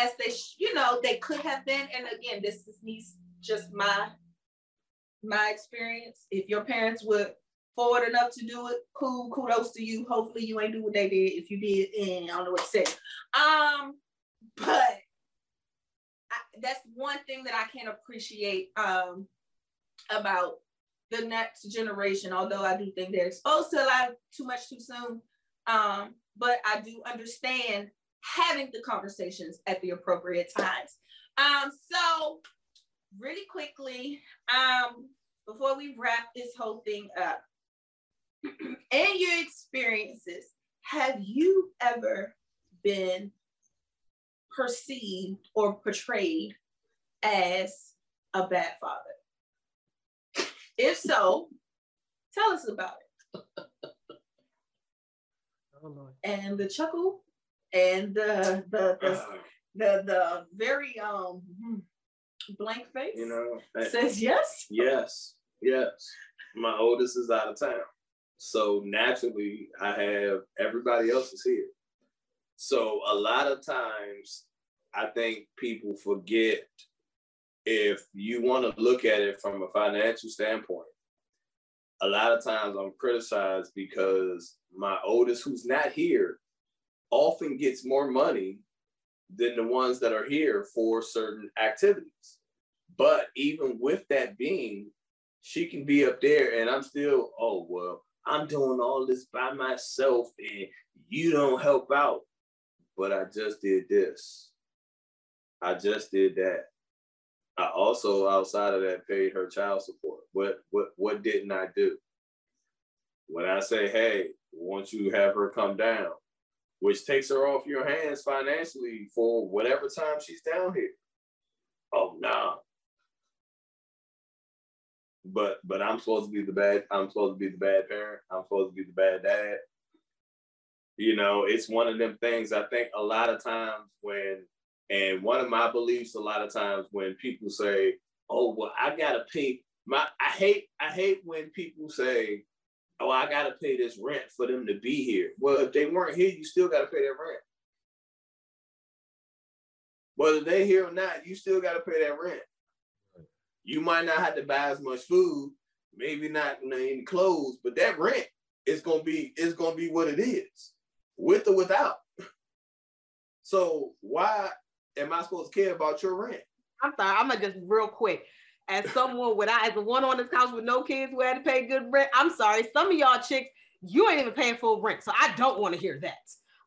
as they, you know, they could have been. And again, this is me, just my experience. If your parents were forward enough to do it, cool, kudos to you. Hopefully you ain't do what they did. If you did, and I don't know what to say. But that's one thing that I can appreciate about the next generation, although I do think they're exposed to a lot too much too soon. But I do understand having the conversations at the appropriate times. So really quickly, before we wrap this whole thing up, in your experiences, have you ever been perceived or portrayed as a bad father? If so, tell us about it. Oh, Lord. And the chuckle and the very blank face, you know, says yes. Yes, yes. My oldest is out of town. So naturally, I have everybody else is here. So a lot of times, I think people forget. If you want to look at it from a financial standpoint, a lot of times I'm criticized because my oldest, who's not here, often gets more money than the ones that are here for certain activities. But even with that being, she can be up there and I'm still, oh, well, I'm doing all this by myself and you don't help out. But I just did this. I just did that. I also, outside of that, paid her child support. What didn't I do? When I say, hey, once you have her come down, which takes her off your hands financially for whatever time she's down here. Oh, no. But I'm supposed to be the bad, I'm supposed to be the bad parent. I'm supposed to be the bad dad. You know, it's one of them things. I think a lot of times when, and one of my beliefs a lot of times when people say, oh, well, I gotta pay my, I hate when people say, oh, I gotta pay this rent for them to be here. Well, if they weren't here, you still gotta pay their rent. Whether they're here or not, you still gotta pay that rent. You might not have to buy as much food, maybe not any clothes, but that rent is gonna be, it's gonna be what it is, with or without. So why am I supposed to care about your rent? I'm sorry, I'm gonna just real quick. As someone as the one on this couch with no kids who had to pay good rent, I'm sorry, some of y'all chicks, you ain't even paying full rent. So I don't wanna hear that.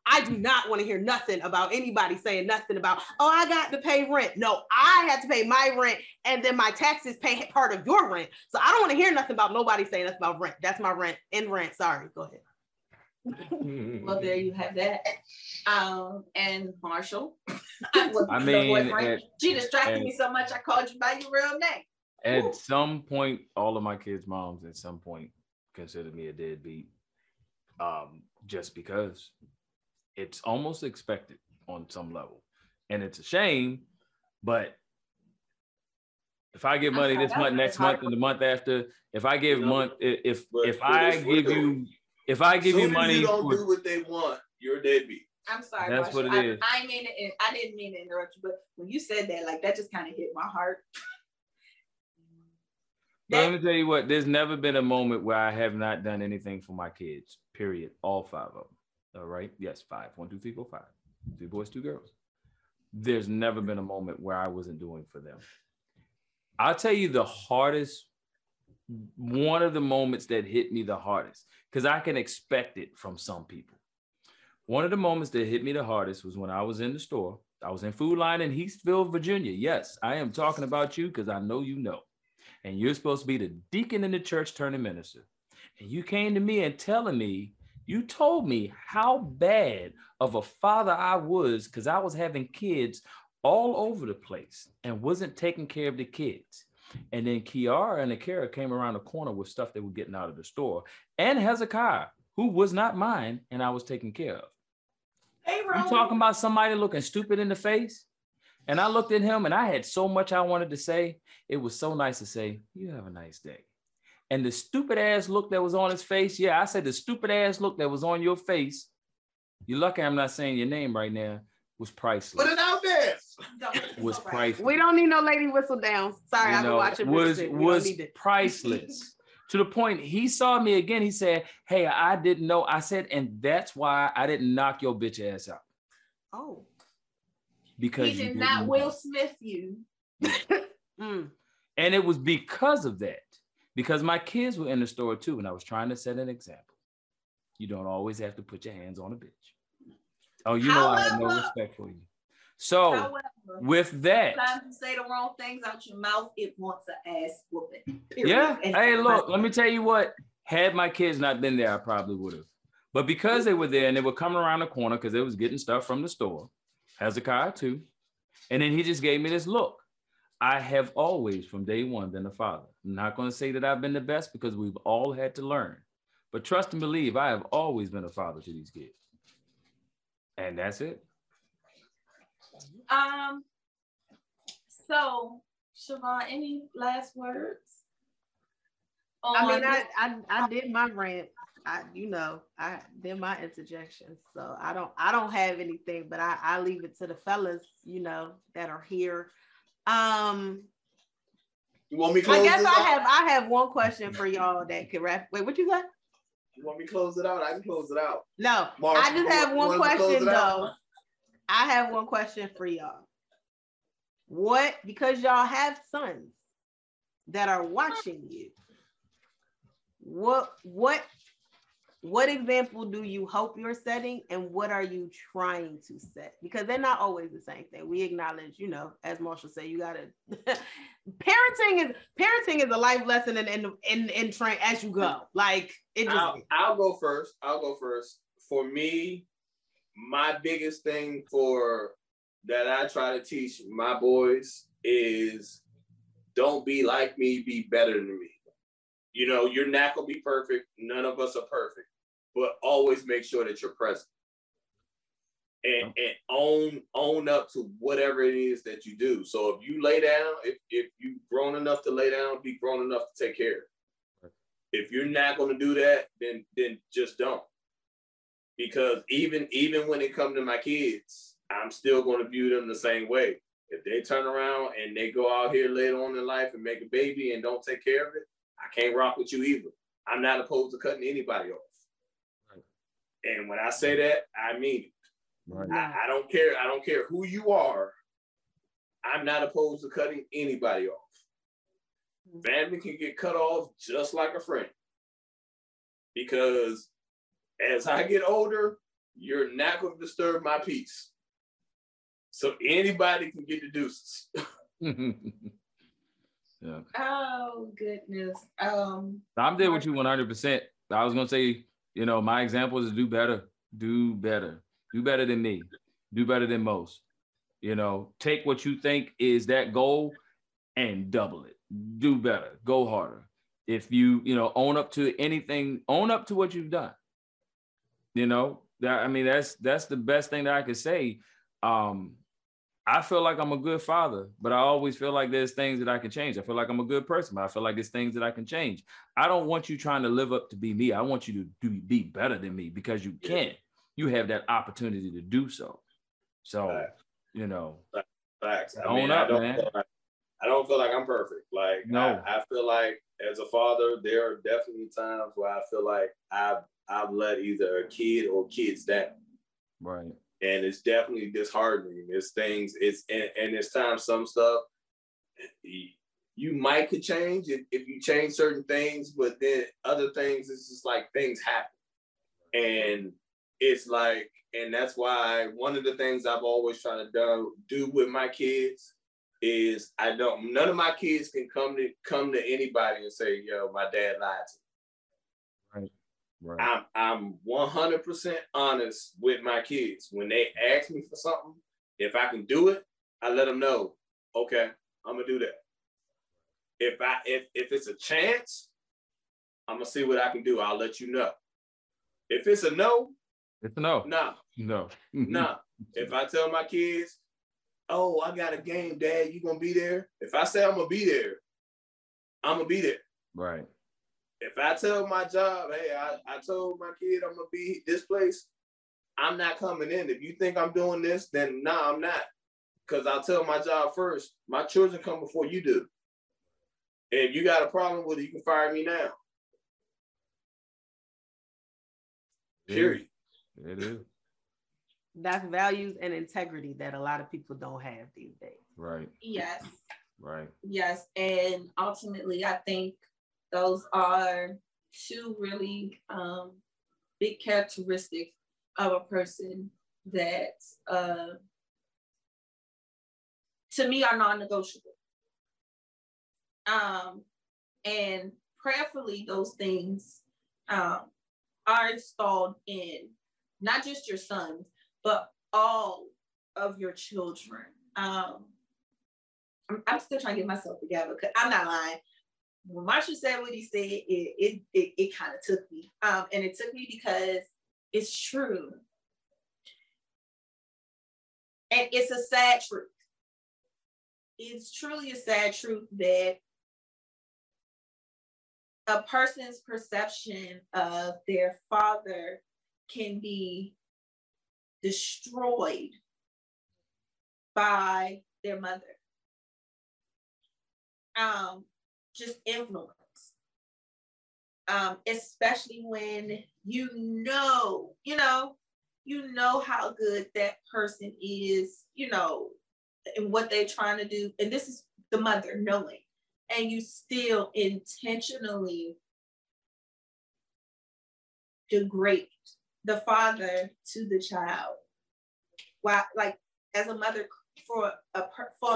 I do not wanna hear nothing about anybody saying nothing about, oh, I got to pay rent. No, I had to pay my rent and then my taxes pay part of your rent. So I don't wanna hear nothing about nobody saying that's about rent. That's my rent and rent, sorry, go ahead. Well, there you have that. And Marshall, I mean, she distracted me so much I called you by your real name. At some point, all of my kids' moms at some point considered me a deadbeat, just because it's almost expected on some level. And it's a shame, but if I give money this month, next month, and the month after, if I give month, if I give you money, you don't do what they want, you're a deadbeat. I'm sorry, that's what it is. I didn't mean to interrupt you, but when you said that, like, that just kind of hit my heart. Let me tell you what, there's never been a moment where I have not done anything for my kids, period. All five of them. All right. Yes, five. 1, 2, 3, 4, 5. 2 boys, 2 girls. There's never been a moment where I wasn't doing for them. I'll tell you the hardest, one of the moments that hit me the hardest, because I can expect it from some people. One of the moments that hit me the hardest was when I was in the store. I was in Food Lion in Heathville, Virginia. Yes, I am talking about you because I know you know. And you're supposed to be the deacon in the church turning minister. And you came to me and telling me, you told me how bad of a father I was because I was having kids all over the place and wasn't taking care of the kids. And then Kiara and Akira came around the corner with stuff they were getting out of the store. And Hezekiah, who was not mine and I was taking care of. Hey, Ron. You talking about somebody looking stupid in the face? And I looked at him and I had so much I wanted to say. It was so nice to say, you have a nice day. And the stupid ass look that was on his face. Yeah, I said the stupid ass look that was on your face. You're lucky I'm not saying your name right now. Was priceless. Put it out there. Was priceless. We don't need no Lady Whistledown. Sorry, I've been watching. Was priceless. To the point, he saw me again. He said, hey, I didn't know. I said, and that's why I didn't knock your bitch ass out. Oh. Because he did not Will Smith you. And it was because of that. Because my kids were in the store too, and I was trying to set an example. You don't always have to put your hands on a bitch. Oh, you know, I have no respect for you. So, with that, sometimes you say the wrong things out your mouth, it wants an ass whooping. Yeah. Hey, look, let me tell you what. Had my kids not been there, I probably would have. But because they were there and they were coming around the corner because they was getting stuff from the store, Hezekiah too. And then he just gave me this look. I have always, from day one, been a father. I'm not going to say that I've been the best because we've all had to learn. But trust and believe, I have always been a father to these kids. And that's it. So, Siobhan, any last words? I did my rant. I did my interjections, so I don't have anything, but I leave it to the fellas, that are here. You want me to close I guess I out? I have one question for y'all that could wrap. Wait, what you got? You want me to close it out? I can close it out. No, Marshall, I just have one question though. I have one question for y'all. What, because y'all have sons that are watching you, what example do you hope you're setting, and what are you trying to set? Because they're not always the same thing. We acknowledge, as Marshall said, you gotta parenting is a life lesson and train as you go. Like it just I'll go first. For me, my biggest thing that I try to teach my boys is don't be like me, be better than me. You're not gonna be perfect. None of us are perfect, but always make sure that you're present and own up to whatever it is that you do. So if you lay down, if you're grown enough to lay down, be grown enough to take care of it. If you're not gonna do that, then just don't. Because even when it comes to my kids, I'm still going to view them the same way. If they turn around and they go out here later on in life and make a baby and don't take care of it, I can't rock with you either. I'm not opposed to cutting anybody off. Right. And when I say that, I mean it. Right. I don't care. I don't care who you are. I'm not opposed to cutting anybody off. Family can get cut off just like a friend. Because as I get older, you're not going to disturb my peace. So anybody can get the deuces. Yeah. Oh, goodness. I'm there with you 100%. I was going to say, my example is do better. Do better than me. Do better than most. Take what you think is that goal and double it. Do better. Go harder. If you own up to anything, own up to what you've done. That's the best thing that I could say. I feel like I'm a good father, but I always feel like there's things that I can change. I feel like I'm a good person, but I feel like there's things that I can change. I don't want you trying to live up to be me. I want you to be better than me because you can. You have that opportunity to do so. So, facts. Facts. I mean, own up, man. I don't feel like I'm perfect. Like, no. I feel like as a father, there are definitely times where I feel like I've let either a kid or kids down. Right. And it's definitely disheartening. It's times some stuff you might could change if you change certain things, but then other things, it's just like things happen. And it's like, and that's why one of the things I've always tried to do with my kids is none of my kids can come to anybody and say, yo, my dad lied to me. Right. I'm 100% honest with my kids. When they ask me for something, if I can do it, I let them know, okay, I'm gonna do that. If it's a chance, I'm gonna see what I can do. I'll let you know. If it's a no, it's a no. No. If I tell my kids, oh, I got a game, Dad, you gonna be there? If I say I'm gonna be there, I'm gonna be there. Right. If I tell my job, hey, I told my kid I'm going to be this place, I'm not coming in. If you think I'm doing this, then I'm not. Because I'll tell my job first. My children come before you do. If you got a problem with it, you can fire me now. Period. It is. That's values and integrity that a lot of people don't have these days. Right. Yes. Right. Yes. And ultimately, I think those are two really big characteristics of a person that, to me, are non-negotiable. And prayerfully, those things are installed in not just your sons, but all of your children. I'm still trying to get myself together because I'm not lying. When Marshall said what he said, it kind of took me. And it took me because it's true. And it's a sad truth. It's truly a sad truth that a person's perception of their father can be destroyed by their mother. Just influence, especially when you know how good that person is, and what they're trying to do. And this is the mother knowing, and you still intentionally degrade the father to the child. Why, like, as a mother, for a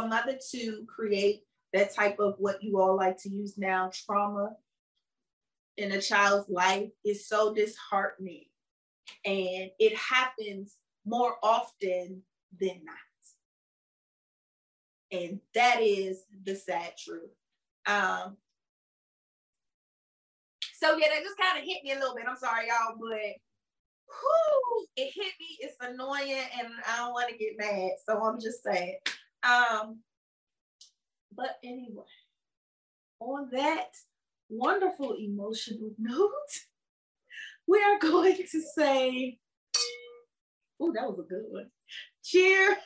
mother to create that type of what you all like to use now, trauma in a child's life is so disheartening. And it happens more often than not. And that is the sad truth. So yeah, that just kind of hit me a little bit. I'm sorry, y'all, but whew, it hit me. It's annoying and I don't want to get mad. So I'm just saying. But anyway, on that wonderful emotional note, we are going to say, oh, that was a good one. Cheers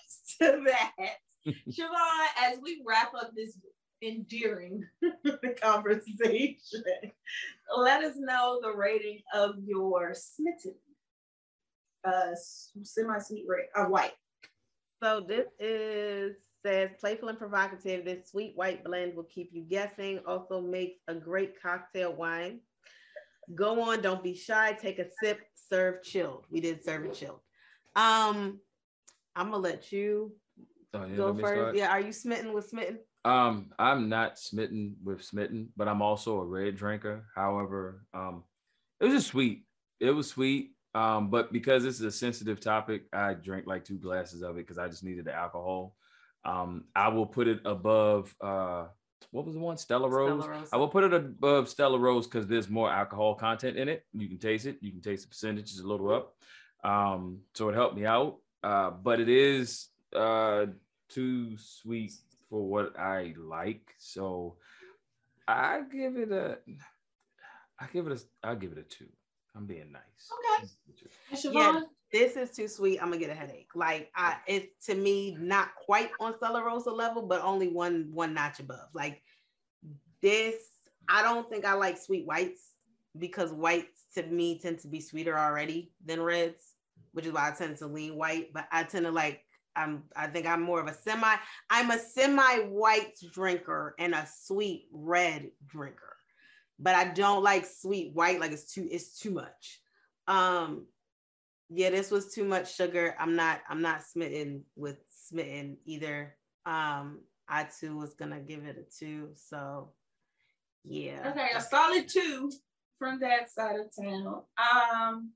to that. Siobhan, as we wrap up this endearing conversation, let us know the rating of your smitten, semi-sweet rate, white. So this is... says playful and provocative. This sweet white blend will keep you guessing. Also makes a great cocktail wine. Go on, don't be shy. Take a sip. Serve chilled. We did serve it chilled. I'm gonna let you go first. Yeah, are you smitten with smitten? I'm not smitten with smitten, but I'm also a red drinker. However, it was just sweet. It was sweet. But because this is a sensitive topic, I drank like 2 glasses of it because I just needed the alcohol. I will put it above what was the one? Stella Rosa. I will put it above Stella Rosa because there's more alcohol content in it. You can taste it. You can taste the percentages a little up. So it helped me out. But it is too sweet for what I like. So I give it a 2. I'm being nice. Okay. Yeah, this is too sweet. I'm gonna get a headache. Like it's to me not quite on Stella Rosa level, but only one notch above. Like this, I don't think I like sweet whites because whites to me tend to be sweeter already than reds, which is why I tend to lean white. But I tend to like I think I'm more of a semi-white drinker and a sweet red drinker. But I don't like sweet white, like it's too much. Yeah, this was too much sugar. I'm not smitten either. I too was gonna give it a 2. So yeah. Okay, a solid 2 from that side of town.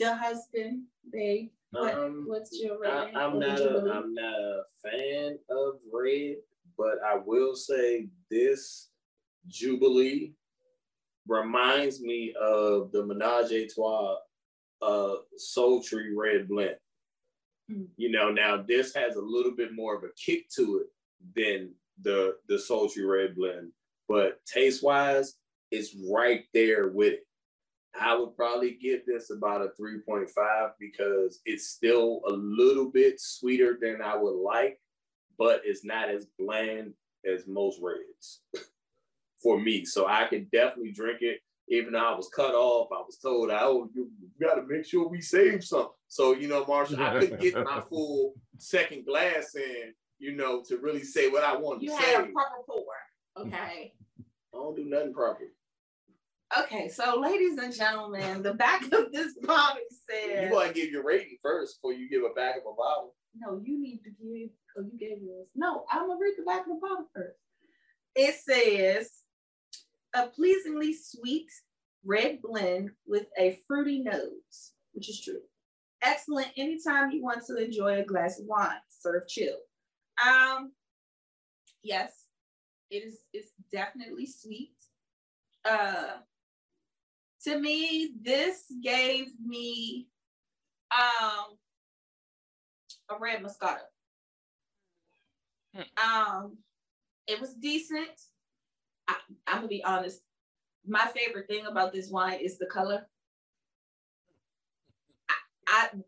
The husband, babe. What's your rating? I'm not a fan of red, but I will say this Jubilee reminds me of the Ménage à Trois sultry red blend. Mm. You know, now this has a little bit more of a kick to it than the sultry red blend, but taste wise, it's right there with it. I would probably give this about a 3.5 because it's still a little bit sweeter than I would like, but it's not as bland as most reds. For me, so I could definitely drink it. Even though I was cut off, I was told, "Oh, you got to make sure we save some." So you know, Marshall, I couldn't get my full second glass in, you know, to really say what I wanted to say. You had a proper pour, okay? I don't do nothing proper. Okay, so ladies and gentlemen, the back of this bottle says. You want to give your rating first before you give a back of a bottle? No, you need to give. Oh, you gave yours. No, I'm gonna read the back of the bottle first. It says. A pleasingly sweet red blend with a fruity nose, which is true. Excellent anytime you want to enjoy a glass of wine. Serve chill. Yes, it's definitely sweet. To me, this gave me a red Moscato. It was decent. I'm gonna be honest. My favorite thing about this wine is the color.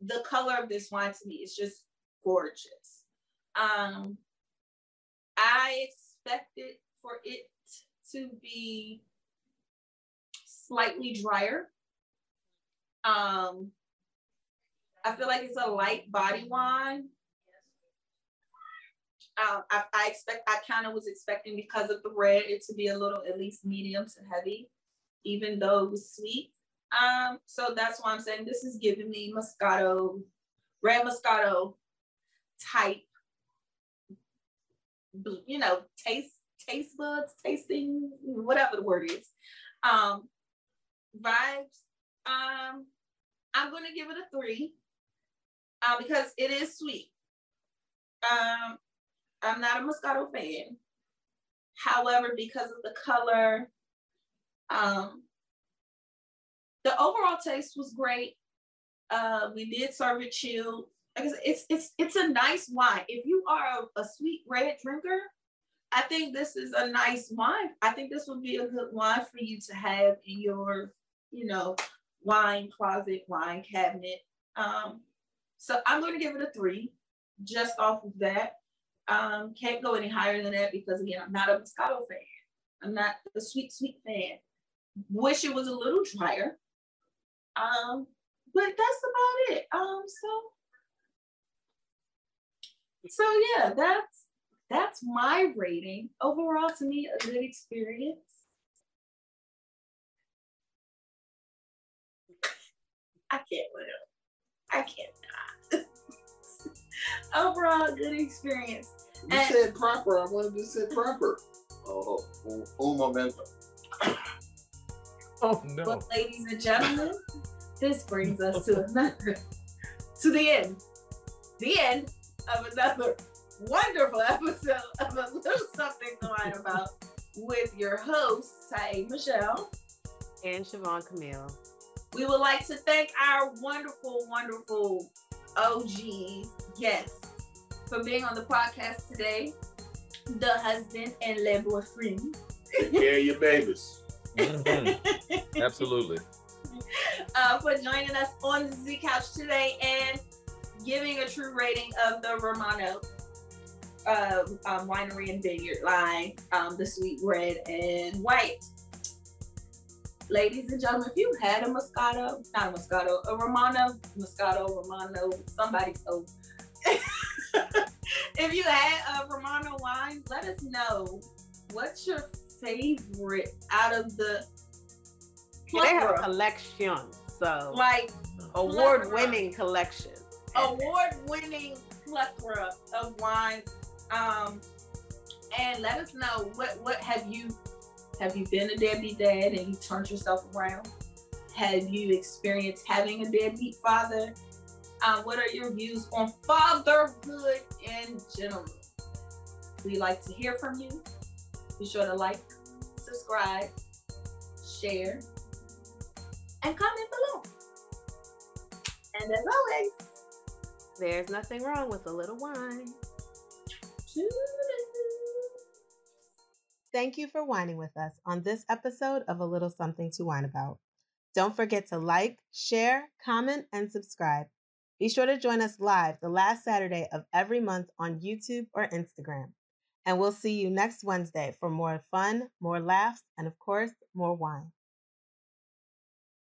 The color of this wine to me is just gorgeous. I expected for it to be slightly drier. I feel like it's a light body wine. I kind of was expecting because of the red, it to be a little at least medium to heavy, even though it was sweet. So that's why I'm saying this is giving me Moscato, red Moscato type, you know, taste buds, tasting, whatever the word is, vibes. I'm going to give it a 3 because it is sweet. I'm not a Moscato fan. However, because of the color, the overall taste was great. We did serve it chilled. Like I said, it's a nice wine. If you are a sweet red drinker, I think this is a nice wine. I think this would be a good wine for you to have in your, you know, wine closet, wine cabinet. So I'm going to give it a 3 just off of that. Can't go any higher than that because again, I'm not a Moscato fan. I'm not a sweet fan. Wish it was a little drier. But that's about it. So yeah, that's my rating. Overall, to me, a good experience. I can't live. I can't not. Overall, good experience. You said proper. I wanted to say proper. Oh, momento. Oh no! But ladies and gentlemen, this brings us to the end of another wonderful episode of A Little Something to Write About with your hosts, Ty A Michelle and Siobhan Camille. We would like to thank our wonderful, wonderful OGs, yes, for being on the podcast today. Da Husband and Le Boyfriend. Take care of your babies. Mm-hmm. Absolutely. For joining us on the Z Couch today and giving a true rating of the Romano winery and vineyard line, the sweet red and white. Ladies and gentlemen, if you had if you had a Romano wine, let us know what's your favorite out of the plethora. They have a collection, so like award-winning collection, award-winning plethora of wines. And let us know what have you been a deadbeat dad and you turned yourself around? Have you experienced having a deadbeat father? What are your views on fatherhood in general? We like to hear from you. Be sure to like, subscribe, share, and comment below. And as always, there's nothing wrong with a little wine. Thank you for whining with us on this episode of A Little Something to Whine About. Don't forget to like, share, comment, and subscribe. Be sure to join us live the last Saturday of every month on YouTube or Instagram. And we'll see you next Wednesday for more fun, more laughs, and of course, more wine.